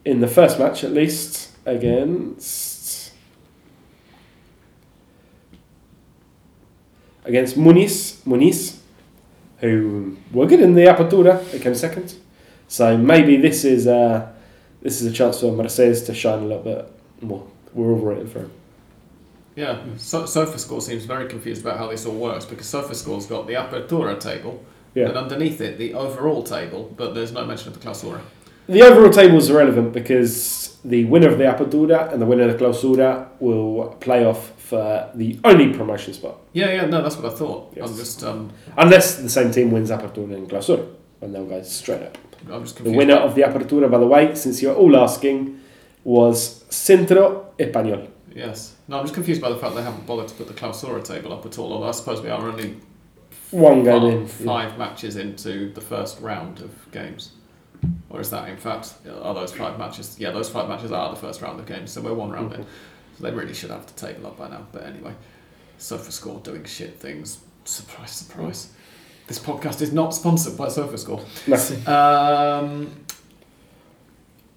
in the first match, at least, against Muniz, who were good in the Apertura. They came second. So maybe this is a chance for Mercedes to shine a little bit more. we're overrated for him. Yeah, SofaScore seems very confused about how this all works, because SofaScore's got the Apertura table, yeah, and underneath it the overall table, but there's no mention of the Clausura. The overall table is irrelevant because the winner of the Apertura and the winner of the Clausura will play off for the only promotion spot. Yeah, no, that's what I thought. Yes. I'm just unless the same team wins Apertura and Clausura, and they'll go straight up. I'm just confused. The winner of the Apertura, by the way, since you're all asking, was Centro Español. Yes. No, I'm just confused by the fact they haven't bothered to put the Clausura table up at all, although I suppose we are only five matches into the first round of games. Or is that, in fact, are those five matches? Yeah, those five matches are the first round of games, so we're one round in. So they really should have the table up by now. But anyway, SofaScore doing shit things. Surprise, surprise. This podcast is not sponsored by SofaScore. No.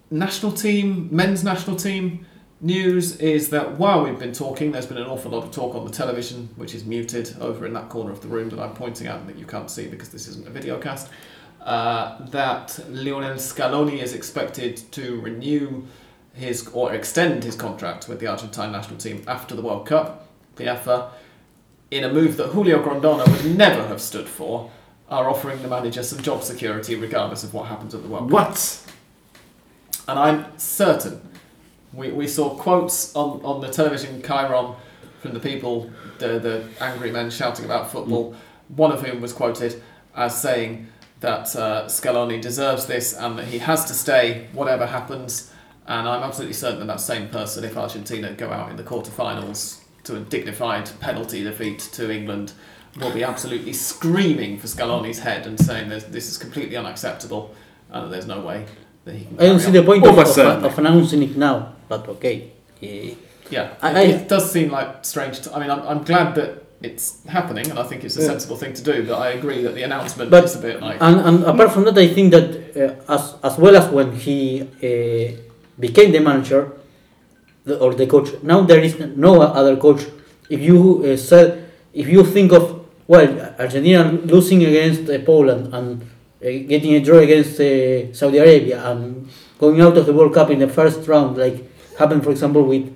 National team, men's national team. News is that while we've been talking, there's been an awful lot of talk on the television, which is muted over in that corner of the room that I'm pointing out that you can't see because this isn't a video cast, that Lionel Scaloni is expected to renew his or extend his contract with the Argentine national team after the World Cup. The FA, in a move that Julio Grondona would never have stood for, are offering the manager some job security regardless of what happens at the World Cup. What? And I'm certain... We saw quotes on the television Chiron from the people, the angry men shouting about football, one of whom was quoted as saying that Scaloni deserves this and that he has to stay, whatever happens. And I'm absolutely certain that same person, if Argentina go out in the quarterfinals to a dignified penalty defeat to England, will be absolutely screaming for Scaloni's head and saying that this is completely unacceptable and that there's no way that he can carry on. I don't see the point of announcing it now. But okay. Yeah. It does seem like strange. I'm glad that it's happening, and I think it's a sensible thing to do. But I agree that the announcement is a bit like. And apart from that, I think that as well as when he became the manager or the coach, now there is no other coach. If you if you think of Argentina losing against Poland and getting a draw against Saudi Arabia and going out of the World Cup in the first round, like happened, for example, with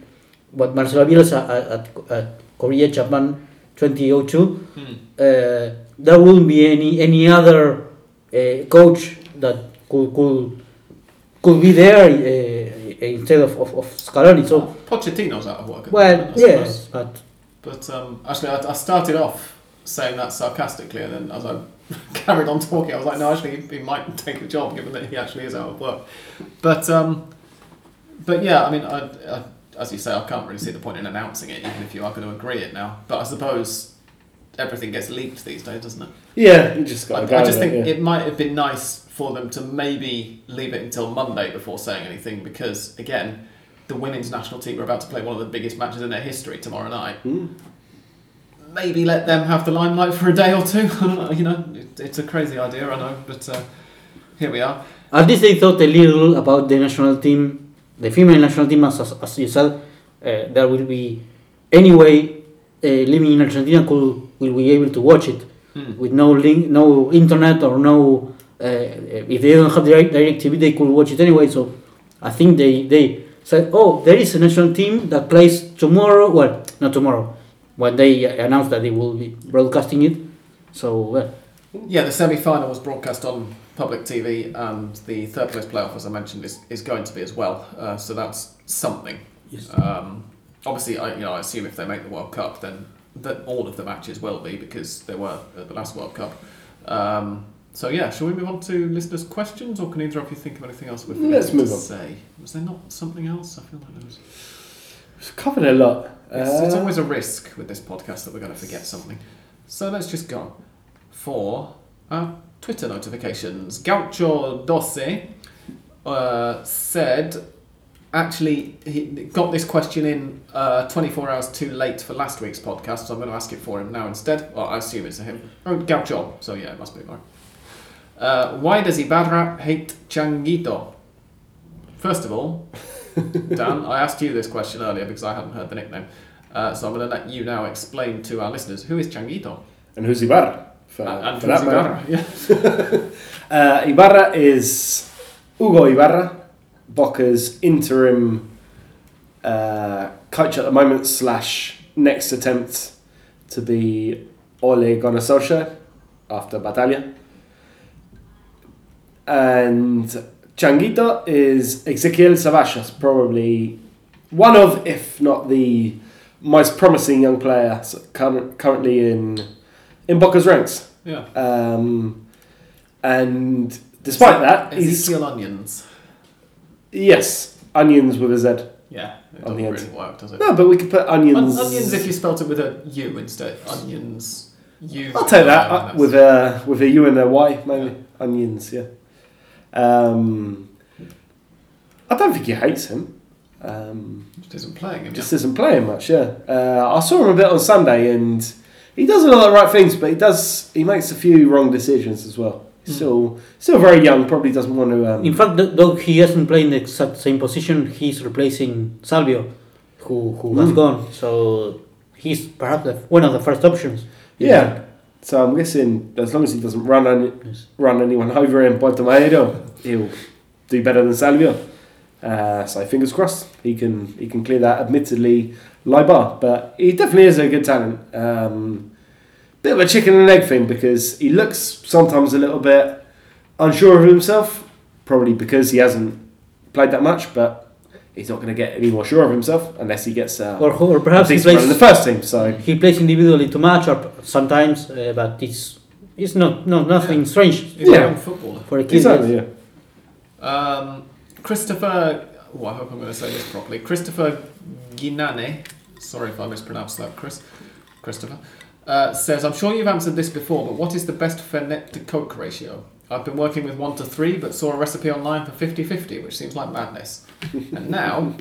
what Marcelo Bielsa at Korea, Japan, 2002. There wouldn't be any other coach that could be there instead of Scaloni. So Pochettino's out of work. Well, yes, but actually, I started off saying that sarcastically, and then as I carried on talking, I was like, no, actually he might take the job given that he actually is out of work, but yeah, I as you say, I can't really see the point in announcing it, even if you are going to agree it now, but I suppose everything gets leaked these days, doesn't it? Yeah, you just got to go. I just think it might have been nice for them to maybe leave it until Monday before saying anything, because again, the women's national team are about to play one of the biggest matches in their history tomorrow night. Maybe let them have the limelight for a day or two. You know, it's a crazy idea, I know, but here we are. At least they thought a little about the national team, the female national team, as you said. There will be, anyway, living in Argentina will be able to watch it with no link, no internet, or no. If they don't have direct TV, they could watch it anyway. So, I think they said, oh, there is a national team that plays tomorrow. Well, not tomorrow. When they announced that they will be broadcasting it, so yeah, the semi-final was broadcast on public TV, and the third place playoff, as I mentioned, is going to be as well. So that's something. Yes. Obviously, I assume if they make the World Cup, then that all of the matches will be, because they were at the last World Cup. So yeah, shall we move on to listeners' questions, or can either of you think of anything else? Let's move on. Say, was there not something else? I feel like there was. We've covered a lot. It's always a risk with this podcast that we're going to forget something. So let's just go for our Twitter notifications. Gaucho Doce said, actually, he got this question in 24 hours too late for last week's podcast, so I'm going to ask it for him now instead. Well, I assume it's him. Oh, Gaucho. So yeah, it must be mine. Why does Ibarra hate Changuito? First of all... Dan, I asked you this question earlier because I hadn't heard the nickname, so I'm going to let you now explain to our listeners who is Changuito and who's Ibarra. Who's Ibarra? Yeah. Ibarra is Hugo Ibarra, Boca's interim coach at the moment / next attempt to be Ole Gunnar Solskjaer after Battaglia. And Changuito is Ezequiel Savasas, probably one of, if not the most promising young player currently in Boca's ranks. Yeah. And despite that, he's still onions. Yes, onions with a Z. Yeah, it doesn't really work, does it? No, but we could put onions. Onions if you spelt it with a U instead. Onions. U. I'll take that with a U and a Y, maybe. Yeah. Onions, yeah. I don't think he hates him. Just isn't playing him. Just isn't playing much, yeah. I saw him a bit on Sunday, and he does a lot of right things, but he makes a few wrong decisions as well. Still very young, probably doesn't want to... In fact, though he hasn't played in the exact same position, he's replacing Salvio, who has gone. So he's perhaps one of the first options. Yeah. Know. So I'm guessing, as long as he doesn't run anyone over in Puerto Madero, he'll do better than Salvio. So fingers crossed, he can clear that admittedly low bar. But he definitely is a good talent. Bit of a chicken and egg thing, because he looks sometimes a little bit unsure of himself, probably because he hasn't played that much, but he's not going to get any more sure of himself unless he gets or perhaps he plays in the first team. So he plays individually too much, or sometimes, but it's nothing strange. He's a young footballer for a kid. Exactly. Yeah. Christopher, I hope I'm going to say this properly. Christopher Ginane, sorry if I mispronounced that, Christopher. Says, I'm sure you've answered this before, but what is the best Fernet to Coke ratio? I've been working with 1 to 3, but saw a recipe online for 50-50, which seems like madness. And now,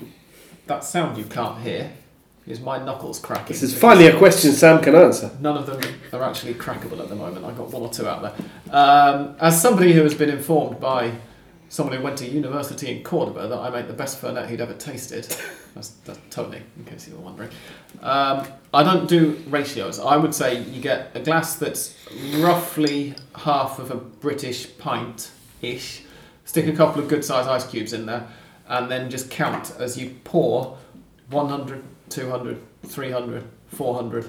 that sound you can't hear is my knuckles cracking. This is finally a question Sam can answer. None of them are actually crackable at the moment. I got 1 or 2 out there. As somebody who has been informed by someone who went to university in Córdoba that I make the best Fernet he'd ever tasted. That's Tony, in case you were wondering. I don't do ratios. I would say you get a glass that's roughly half of a British pint-ish, stick a couple of good-sized ice cubes in there, and then just count as you pour 100, 200, 300, 400,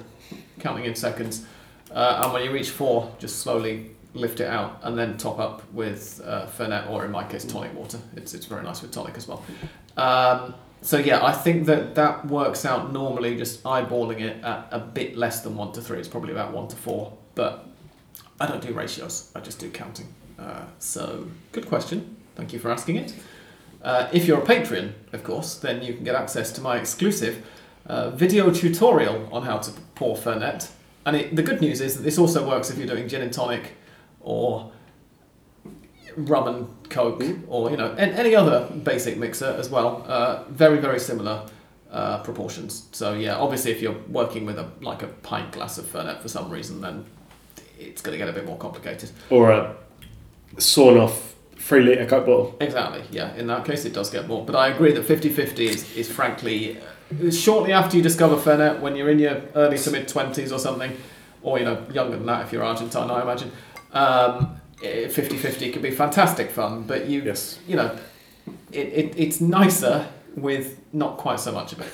counting in seconds. And when you reach 4, just slowly lift it out and then top up with Fernet, or in my case, tonic water. It's very nice with tonic as well. So yeah, I think that works out normally, just eyeballing it at a bit less than 1 to 3. It's probably about 1 to 4, but I don't do ratios. I just do counting. So good question. Thank you for asking it. If you're a Patreon, of course, then you can get access to my exclusive video tutorial on how to pour Fernet. And the good news is that this also works if you're doing gin and tonic or rum and coke, or any other basic mixer as well. Very, very similar proportions. So yeah, obviously if you're working with a pint glass of Fernet for some reason, then it's going to get a bit more complicated. Or a sawn off 3-litre Coke bottle. Exactly, yeah. In that case it does get more. But I agree that 50-50 is frankly, shortly after you discover Fernet, when you're in your early to mid-20s or something, or younger than that if you're Argentine, I imagine, 50-50 could be fantastic fun, but it's nicer with not quite so much of it.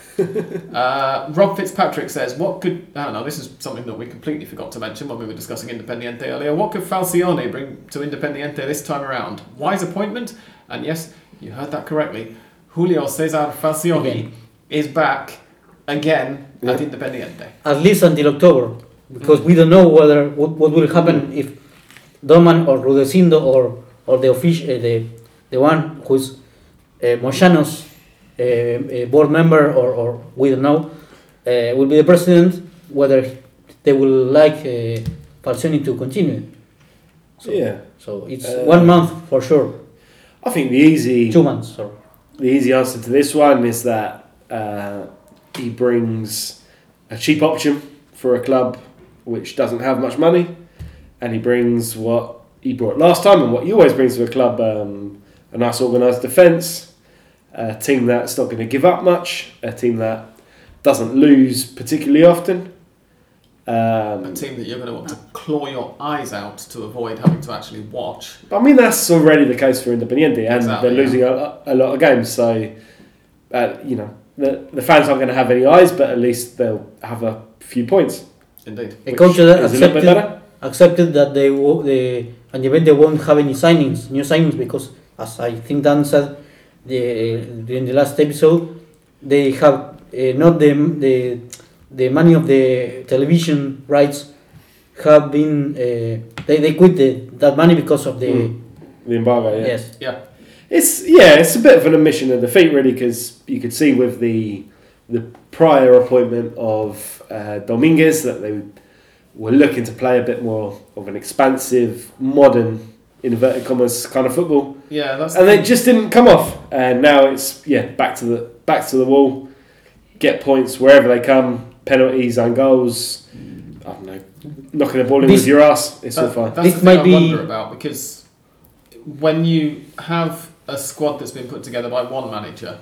Rob Fitzpatrick says, this is something that we completely forgot to mention when we were discussing Independiente earlier. What could Falcioni bring to Independiente this time around? Wise appointment, and yes, you heard that correctly. Julio Cesar Falcioni is back again at Independiente. At least until October, because we don't know whether what will happen if Doman or Rudecindo or the official, the one who's Moyano's board member, or we don't know, will be the president, whether they will like Falcioni to continue. So it's 1 month for sure. I think the easy 2 months. Sorry. The easy answer to this one is that he brings a cheap option for a club which doesn't have much money. And he brings what he brought last time and what he always brings to a club, a nice organised defence, a team that's not going to give up much, a team that doesn't lose particularly often. A team that you're going to want to claw your eyes out to avoid having to actually watch. I mean, that's already the case for Independiente, and they're losing a lot of games, so the fans aren't going to have any eyes, but at least they'll have a few points. Indeed. A culture that accepted that they and the event they won't have any signings, new signings, because as I think Dan said during the last episode, they have not the money of the television rights have been they quit that money because of the embargo. Yeah. Yes. Yeah. It's a bit of an admission of defeat, really, because you could see with the prior appointment of Dominguez that they were looking to play a bit more of an expansive, modern, inverted commas, kind of football. Yeah, it just didn't come off, and now it's back to the wall, get points wherever they come, penalties and goals. I don't know, knocking the ball in with your ass. It's all fine. That's the thing I wonder about, because when you have a squad that's been put together by one manager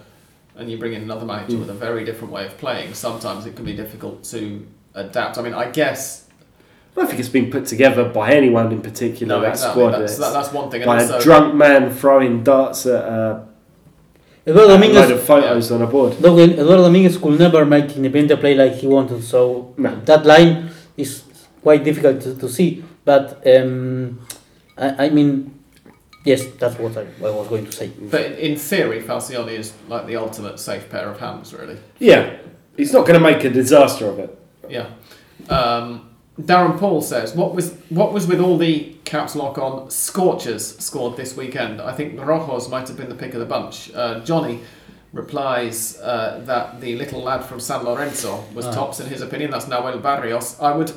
and you bring in another manager with a very different way of playing, sometimes it can be difficult to adapt. I mean, I don't think it's been put together by anyone in particular. No, that exactly. Squad. That's one thing. By a drunk man throwing darts at a load of photos on a board. Eduardo Dominguez could never make Independiente play like he wanted, so that line is quite difficult to see. But, I mean... Yes, that's what I was going to say. But in theory, Falcioni is like the ultimate safe pair of hands, really. Yeah, he's not going to make a disaster of it. Yeah. Darren Paul says, what was with all the caps lock on scorchers scored this weekend? I think Rojos might have been the pick of the bunch. Johnny replies that the little lad from San Lorenzo was tops in his opinion. That's Nahuel Barrios. I would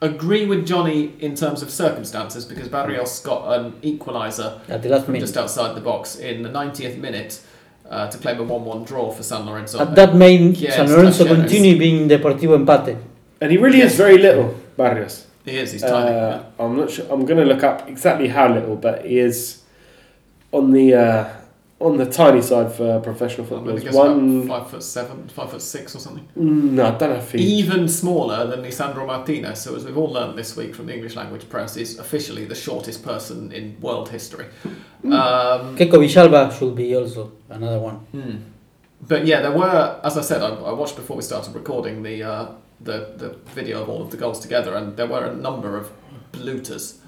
agree with Johnny in terms of circumstances, because Barrios got an equaliser at the last minute, just outside the box in the 90th minute to claim a 1-1 draw for San Lorenzo. And that made San Lorenzo continue being Deportivo Empate. And he really is very little, Barrios. He is, he's tiny. Yeah. I'm not sure, I'm going to look up exactly how little, but he is on the tiny side for professional footballers. He's 5'7", 5'6" or something. No, I don't know if even smaller than Lisandro Martinez, so as we've all learned this week from the English language press, is officially the shortest person in world history. Keiko Villalba should be also another one. Mm. But yeah, there were, as I said, I watched before we started recording the video of all of the goals together, and there were a number of blooters.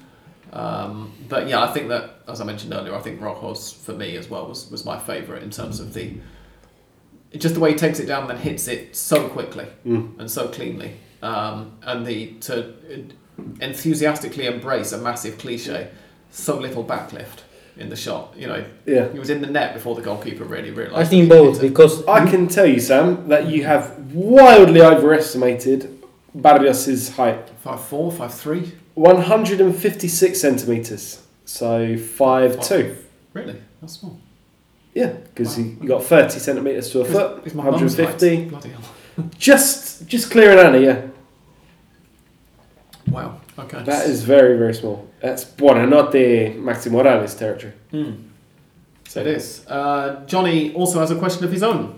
But yeah, I think that, as I mentioned earlier, I think Rojos for me as well was my favourite in terms of just the way he takes it down and then hits it so quickly and so cleanly, and to enthusiastically embrace a massive cliche, so little backlift in the shot. You know, he was in the net before the goalkeeper really realised. I think both, because I can tell you, Sam, that you have wildly overestimated Barrios' height. 5'4", 5'3". 156 centimetres, so 5'2". Really? That's small. Yeah, because you got 30 centimetres to a foot, it's 150. Bloody hell. just clear and Anna, yeah. Wow, okay. That is very, very small. That's Buonanotte Maxi Morales territory. Mm. So it is. Johnny also has a question of his own,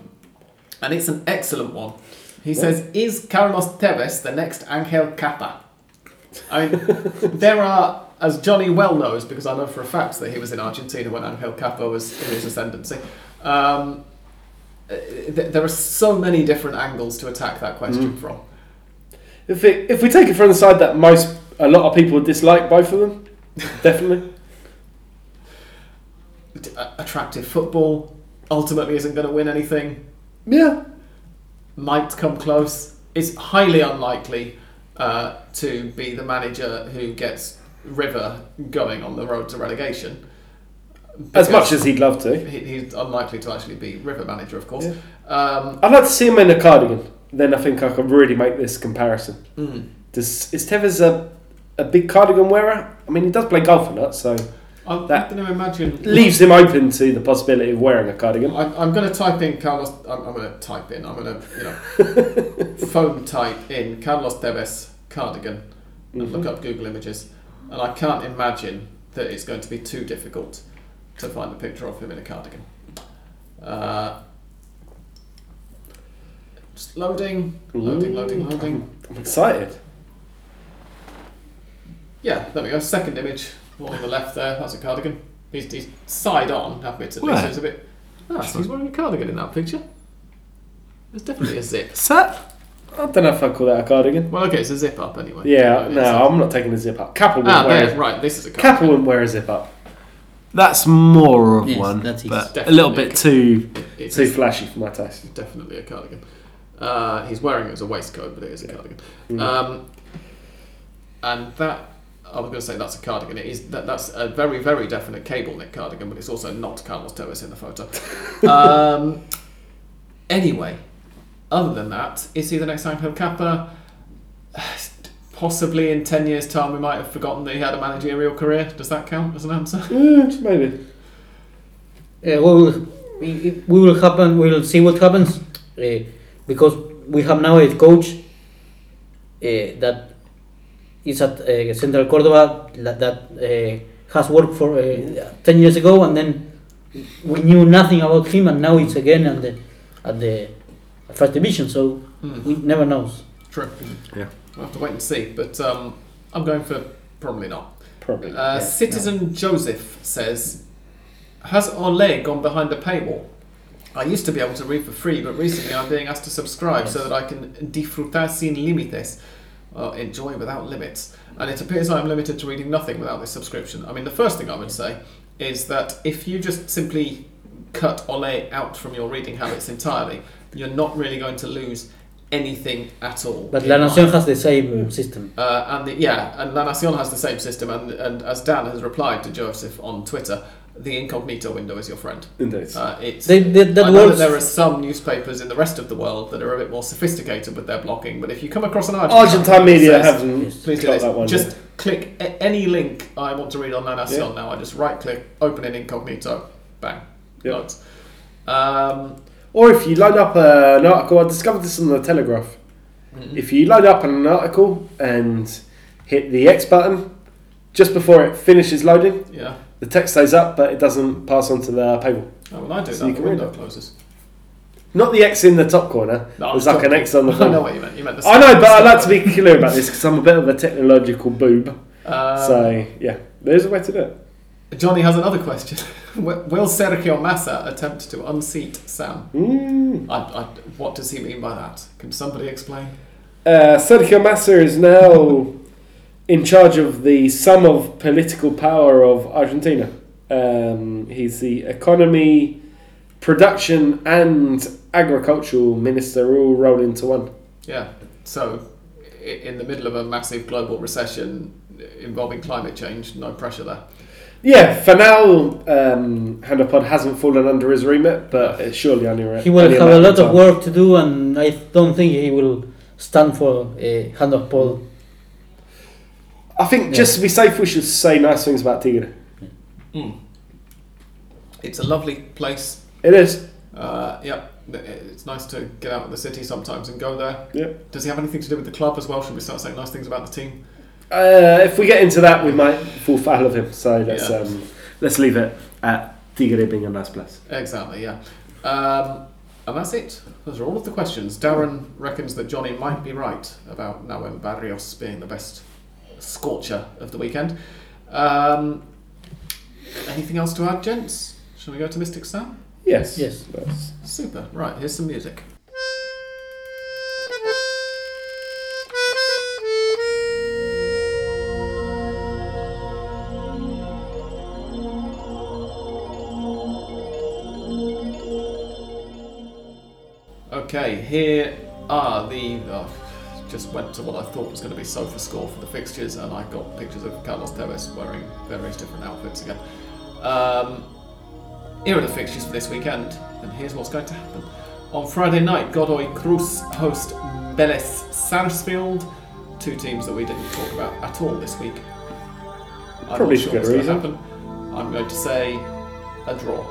and it's an excellent one. He says, is Carlos Tevez the next Angel Capa? I mean, there are, as Johnny well knows, because I know for a fact that he was in Argentina when Angel Capa was in his ascendancy, there are so many different angles to attack that question from. If we take it from the side that a lot of people dislike both of them, definitely. Attractive football ultimately isn't going to win anything. Yeah. Might come close. It's highly unlikely to be the manager who gets River going on the road to relegation. As much as he'd love to. He's unlikely to actually be River manager, of course. Yeah. I'd like to see him in a cardigan. Then I think I can really make this comparison. Mm. Is Tevez a big cardigan wearer? I mean, he does play golf a lot, so... I'm going to imagine leaves him open to the possibility of wearing a cardigan. I'm going to type in Carlos. I'm going to phone type in Carlos Tevez cardigan and look up Google images, and I can't imagine that it's going to be too difficult to find a picture of him in a cardigan. Just loading. I'm excited. Yeah, there we go. Second image. One on the left there, that's a cardigan. He's side on, admittedly, so it's a bit... He's wearing a cardigan in that picture. It's definitely a zip. I don't know if I'd call that a cardigan. Well, okay, it's a zip up anyway. Yeah, no, I'm not taking a zip up. Kappel wouldn't wear it. Right, this is a cardigan. Kappel wouldn't wear a zip up. That's more of one, but a little bit too flashy for my taste. Definitely a cardigan. He's wearing it as a waistcoat, but it is a cardigan. And that, I was going to say that's a cardigan. It is that's a very, very definite cable knit cardigan, but it's also not Carlos Tevez in the photo. Anyway, other than that, is he the next Angel Kappa? Possibly in 10 years' time we might have forgotten that he had a managerial career. Does that count as an answer? Maybe. Yeah, well, we will happen. We'll see what happens because we have now a coach that is at Central Córdoba that has worked for 10 years ago, and then we knew nothing about him, and now it's again at the first division, so we never know. True. Yeah. We'll have to wait and see, but I'm going for probably not. Probably. Citizen Joseph says, has Olé gone behind the paywall? I used to be able to read for free, but recently I'm being asked to subscribe so that I can disfrutar sin límites, enjoy without limits. And it appears I'm limited to reading nothing without this subscription. I mean, the first thing I would say is that if you just simply cut Olé out from your reading habits entirely, you're not really going to lose anything at all. But La Nación has the same system. And La Nación has the same system. And as Dan has replied to Joseph on Twitter, the incognito window is your friend. Indeed. I know that there are some newspapers in the rest of the world that are a bit more sophisticated with their blocking, but if you come across an Argentine media just click any link I want to read on La Nación now. I just right-click, open in incognito, bang. Yep. Or if you load up an article, I discovered this on the Telegraph. Mm-hmm. If you load up an article and hit the X button, just before it finishes loading, the text stays up, but it doesn't pass onto the paywall. Oh, well, I do so that. The window closes. Not the X in the top corner. No, there's like an X on the paywall. I know what you meant. You meant the I know, but I'd like to be clear about this because I'm a bit of a technological boob. There's a way to do it. Johnny has another question. Will Sergio Massa attempt to unseat Sam? What does he mean by that? Can somebody explain? Sergio Massa is now in charge of the sum of political power of Argentina. He's the economy, production and agricultural minister all rolled into one. Yeah, so in the middle of a massive global recession involving climate change, no pressure there. Yeah, for now, Hand of Pod hasn't fallen under his remit, but it's surely under it. He will have a lot of work to do, and I don't think he will stand for Hand of Pod. I think just to be safe, we should say nice things about Tigre. Mm. It's a lovely place. It is. It's nice to get out of the city sometimes and go there. Yep. Does he have anything to do with the club as well? Should we start saying nice things about the team? If we get into that, we might fall foul of him. So let's leave it at Tigre being a nice place. Exactly, yeah. And that's it. Those are all of the questions. Darren reckons that Johnny might be right about Nahuel Barrios being the best scorcher of the weekend. Anything else to add, gents? Shall we go to Mystic Sam? Yes. Super. Right, here's some music. Okay, here are the... just went to what I thought was going to be sofa score for the fixtures, and I got pictures of Carlos Tevez wearing various different outfits again. Here are the fixtures for this weekend, and here's what's going to happen. On Friday night, Godoy Cruz host Vélez Sarsfield, two teams that we didn't talk about at all this week. Probably for good reason. I'm going to say a draw.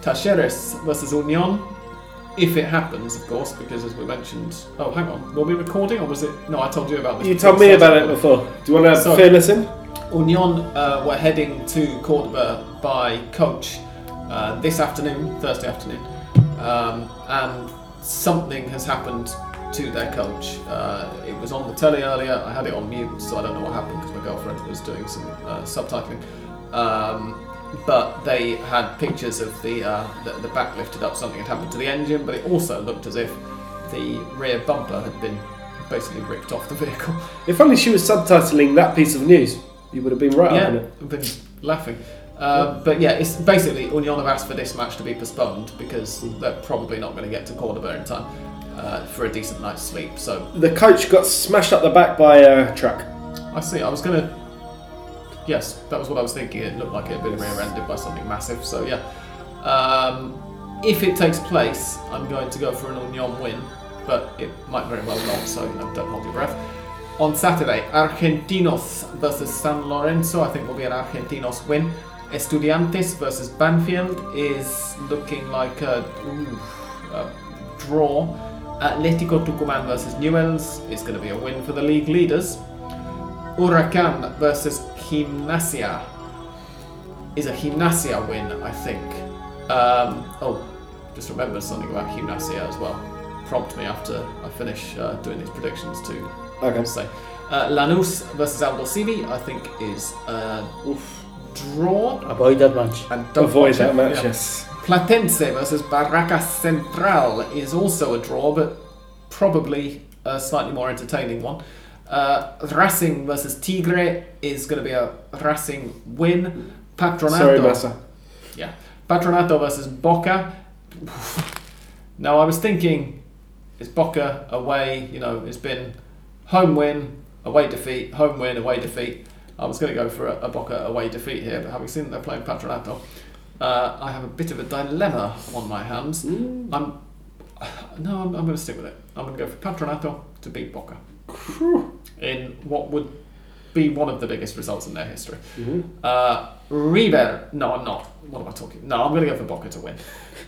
Talleres versus Unión. If it happens, of course, because as we mentioned... Oh, hang on. Were we recording or was it... No, I told you about this. You told me about it before. Do you want to fearless in? Unión were heading to Cordoba by coach this afternoon, Thursday afternoon. And something has happened to their coach. It was on the telly earlier. I had it on mute, so I don't know what happened because my girlfriend was doing some subtitling. but they had pictures of the back lifted up, something had happened to the engine, but it also looked as if the rear bumper had been basically ripped off the vehicle. If only she was subtitling that piece of news, you would have been right on it. I've been laughing. But yeah, it's basically Union have asked for this match to be postponed because they're probably not going to get to Córdoba in time for a decent night's sleep. So the coach got smashed up the back by a truck. I see. I was going to... Yes, that was what I was thinking. It looked like it had been rear-ended by something massive. So yeah, if it takes place, I'm going to go for an Union win, but it might very well not. So don't hold your breath. On Saturday, Argentinos versus San Lorenzo. I think will be an Argentinos win. Estudiantes versus Banfield is looking like a draw. Atlético Tucumán versus Newell's is going to be a win for the league leaders. Huracán versus Gimnasia is a Gimnasia win, I think. Just remembered something about Gimnasia as well. Prompt me after I finish doing these predictions too. Okay. So, Lanús versus Aldosivi, I think, is draw. Avoid that match. Yes. Platense versus Barracas Central is also a draw, but probably a slightly more entertaining one. Racing versus Tigre is going to be a Racing win. Patronato. Sorry, Massa. Yeah. Patronato versus Boca. Now, I was thinking, it's Boca away, it's been home win, away defeat, home win, away defeat. I was going to go for a Boca away defeat here, but having seen that they're playing Patronato, I have a bit of a dilemma on my hands. I'm going to stick with it. I'm going to go for Patronato to beat Boca in what would be one of the biggest results in their history. River. No, I'm not. What am I talking? No, I'm going to go for Boca to win.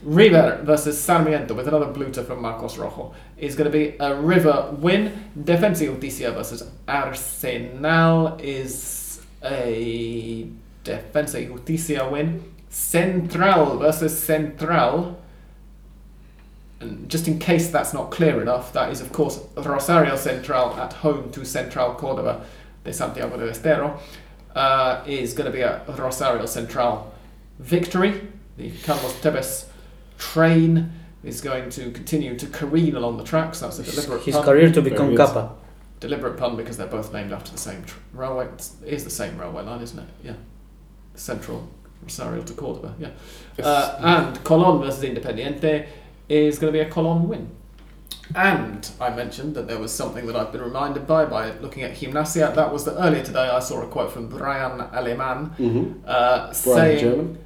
River versus Sarmiento with another bluter from Marcos Rojo is going to be a River win. Defensa y Justicia versus Arsenal is a Defensa y Justicia win. Central versus Central. And just in case that's not clear enough, that is, of course, Rosario Central at home to Central Córdoba de Santiago del Estero. Is going to be a Rosario Central victory. The Carlos Tevez train is going to continue to careen along the tracks. That's a deliberate pun. His career to become Kappa. Deliberate pun because they're both named after the same railway. It is the same railway line, isn't it? Yeah. Central Rosario to Córdoba, yeah. And Colón versus Independiente is going to be a Colón win. And I mentioned that there was something that I've been reminded by looking at Gimnasia. That was that earlier today I saw a quote from Brian Aleman, saying,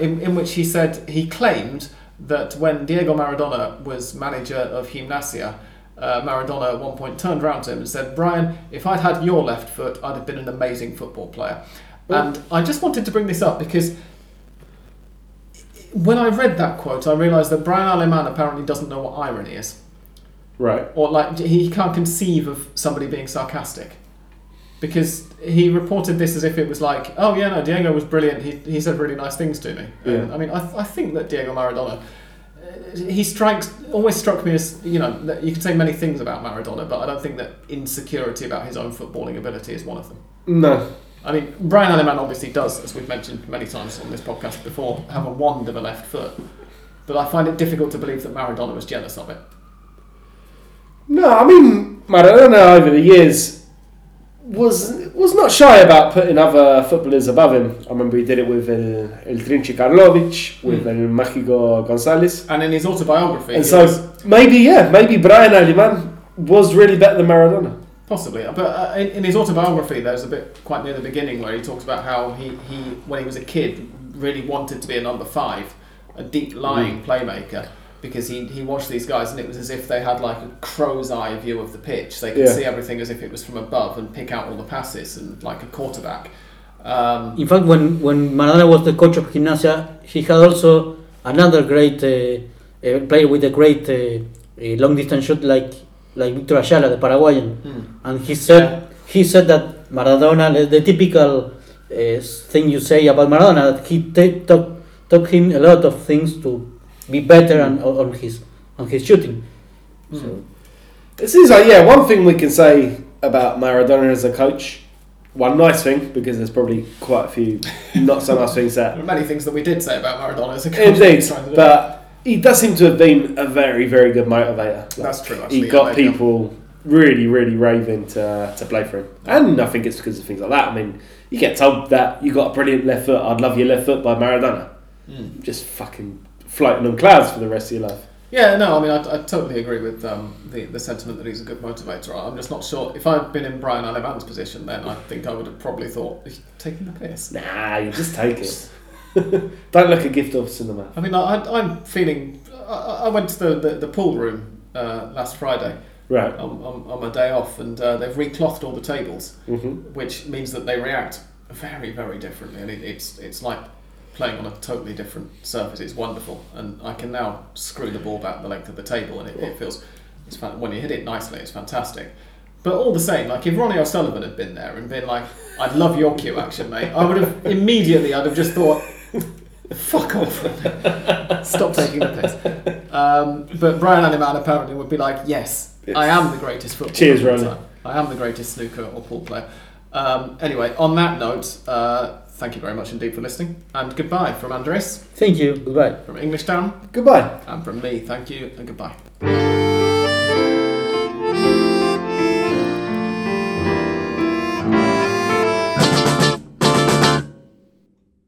in which he said he claimed that when Diego Maradona was manager of Gimnasia, Maradona at one point turned around to him and said, "Brian, if I'd had your left foot, I'd have been an amazing football player." Ooh. And I just wanted to bring this up because when I read that quote, I realised that Brian Aleman apparently doesn't know what irony is. Right. Or he can't conceive of somebody being sarcastic. Because he reported this as if it was like, oh yeah, no, Diego was brilliant, he said really nice things to me. Yeah. And, I mean, I think that Diego Maradona, always struck me as, that you can say many things about Maradona, but I don't think that insecurity about his own footballing ability is one of them. No. I mean, Brian Aleman obviously does, as we've mentioned many times on this podcast before, have a wand of a left foot. But I find it difficult to believe that Maradona was jealous of it. No, I mean, Maradona over the years was not shy about putting other footballers above him. I remember he did it with El Trinchi Karlovic, with El Mágico González. And in his autobiography. And so maybe Brian Aleman was really better than Maradona. Possibly, but in his autobiography there's a bit quite near the beginning where he talks about how he when he was a kid really wanted to be a number 5, a deep lying playmaker. Because he watched these guys and it was as if they had like a crow's eye view of the pitch. They could see everything as if it was from above and pick out all the passes and like a quarterback. In fact, when Maradona was the coach of Gimnasia, he had also another great player with a great long distance shot like Victor Ayala, the Paraguayan. And he said that Maradona, the typical thing you say about Maradona, that he taught him a lot of things to be better on his shooting. So. It seems like one thing we can say about Maradona as a coach One nice thing, because there's probably quite a few not so nice things that... There are many things that we did say about Maradona as a coach. Indeed, but he does seem to have been a very, very good motivator. Like, that's true. Actually, he got people really, really raving to play for him. And I think it's because of things like that. I mean, you get told that you got a brilliant left foot, I'd love your left foot by Maradona. Mm. Just fucking floating on clouds for the rest of your life. Yeah, no, I mean, I totally agree with the sentiment that he's a good motivator. I'm just not sure. If I'd been in Brian Aleman's position then, I think I would have probably thought, he's taking the piss. Nah, you just take it. Don't look a gift of cinema. I mean, I'm feeling... I went to the pool room last Friday. Right. On my day off, and they've reclothed all the tables, mm-hmm. which means that they react very, very differently. And it's like... playing on a totally different surface. It's wonderful, and I can now screw the ball back the length of the table, and it feels, it's fun. When you hit it nicely, it's fantastic. But all the same, like if Ronnie O'Sullivan had been there and been like, I'd love your cue action, mate, I would have immediately, I'd have just thought, fuck off, stop taking the piss. But Brian Aleman apparently would be like, yes, I am the greatest footballer. Cheers, Ronnie. I am the greatest snooker or pool player. Anyway, on that note, thank you very much indeed for listening, and goodbye from Andres. Thank you, goodbye. From English Town, goodbye. And from me, thank you and goodbye.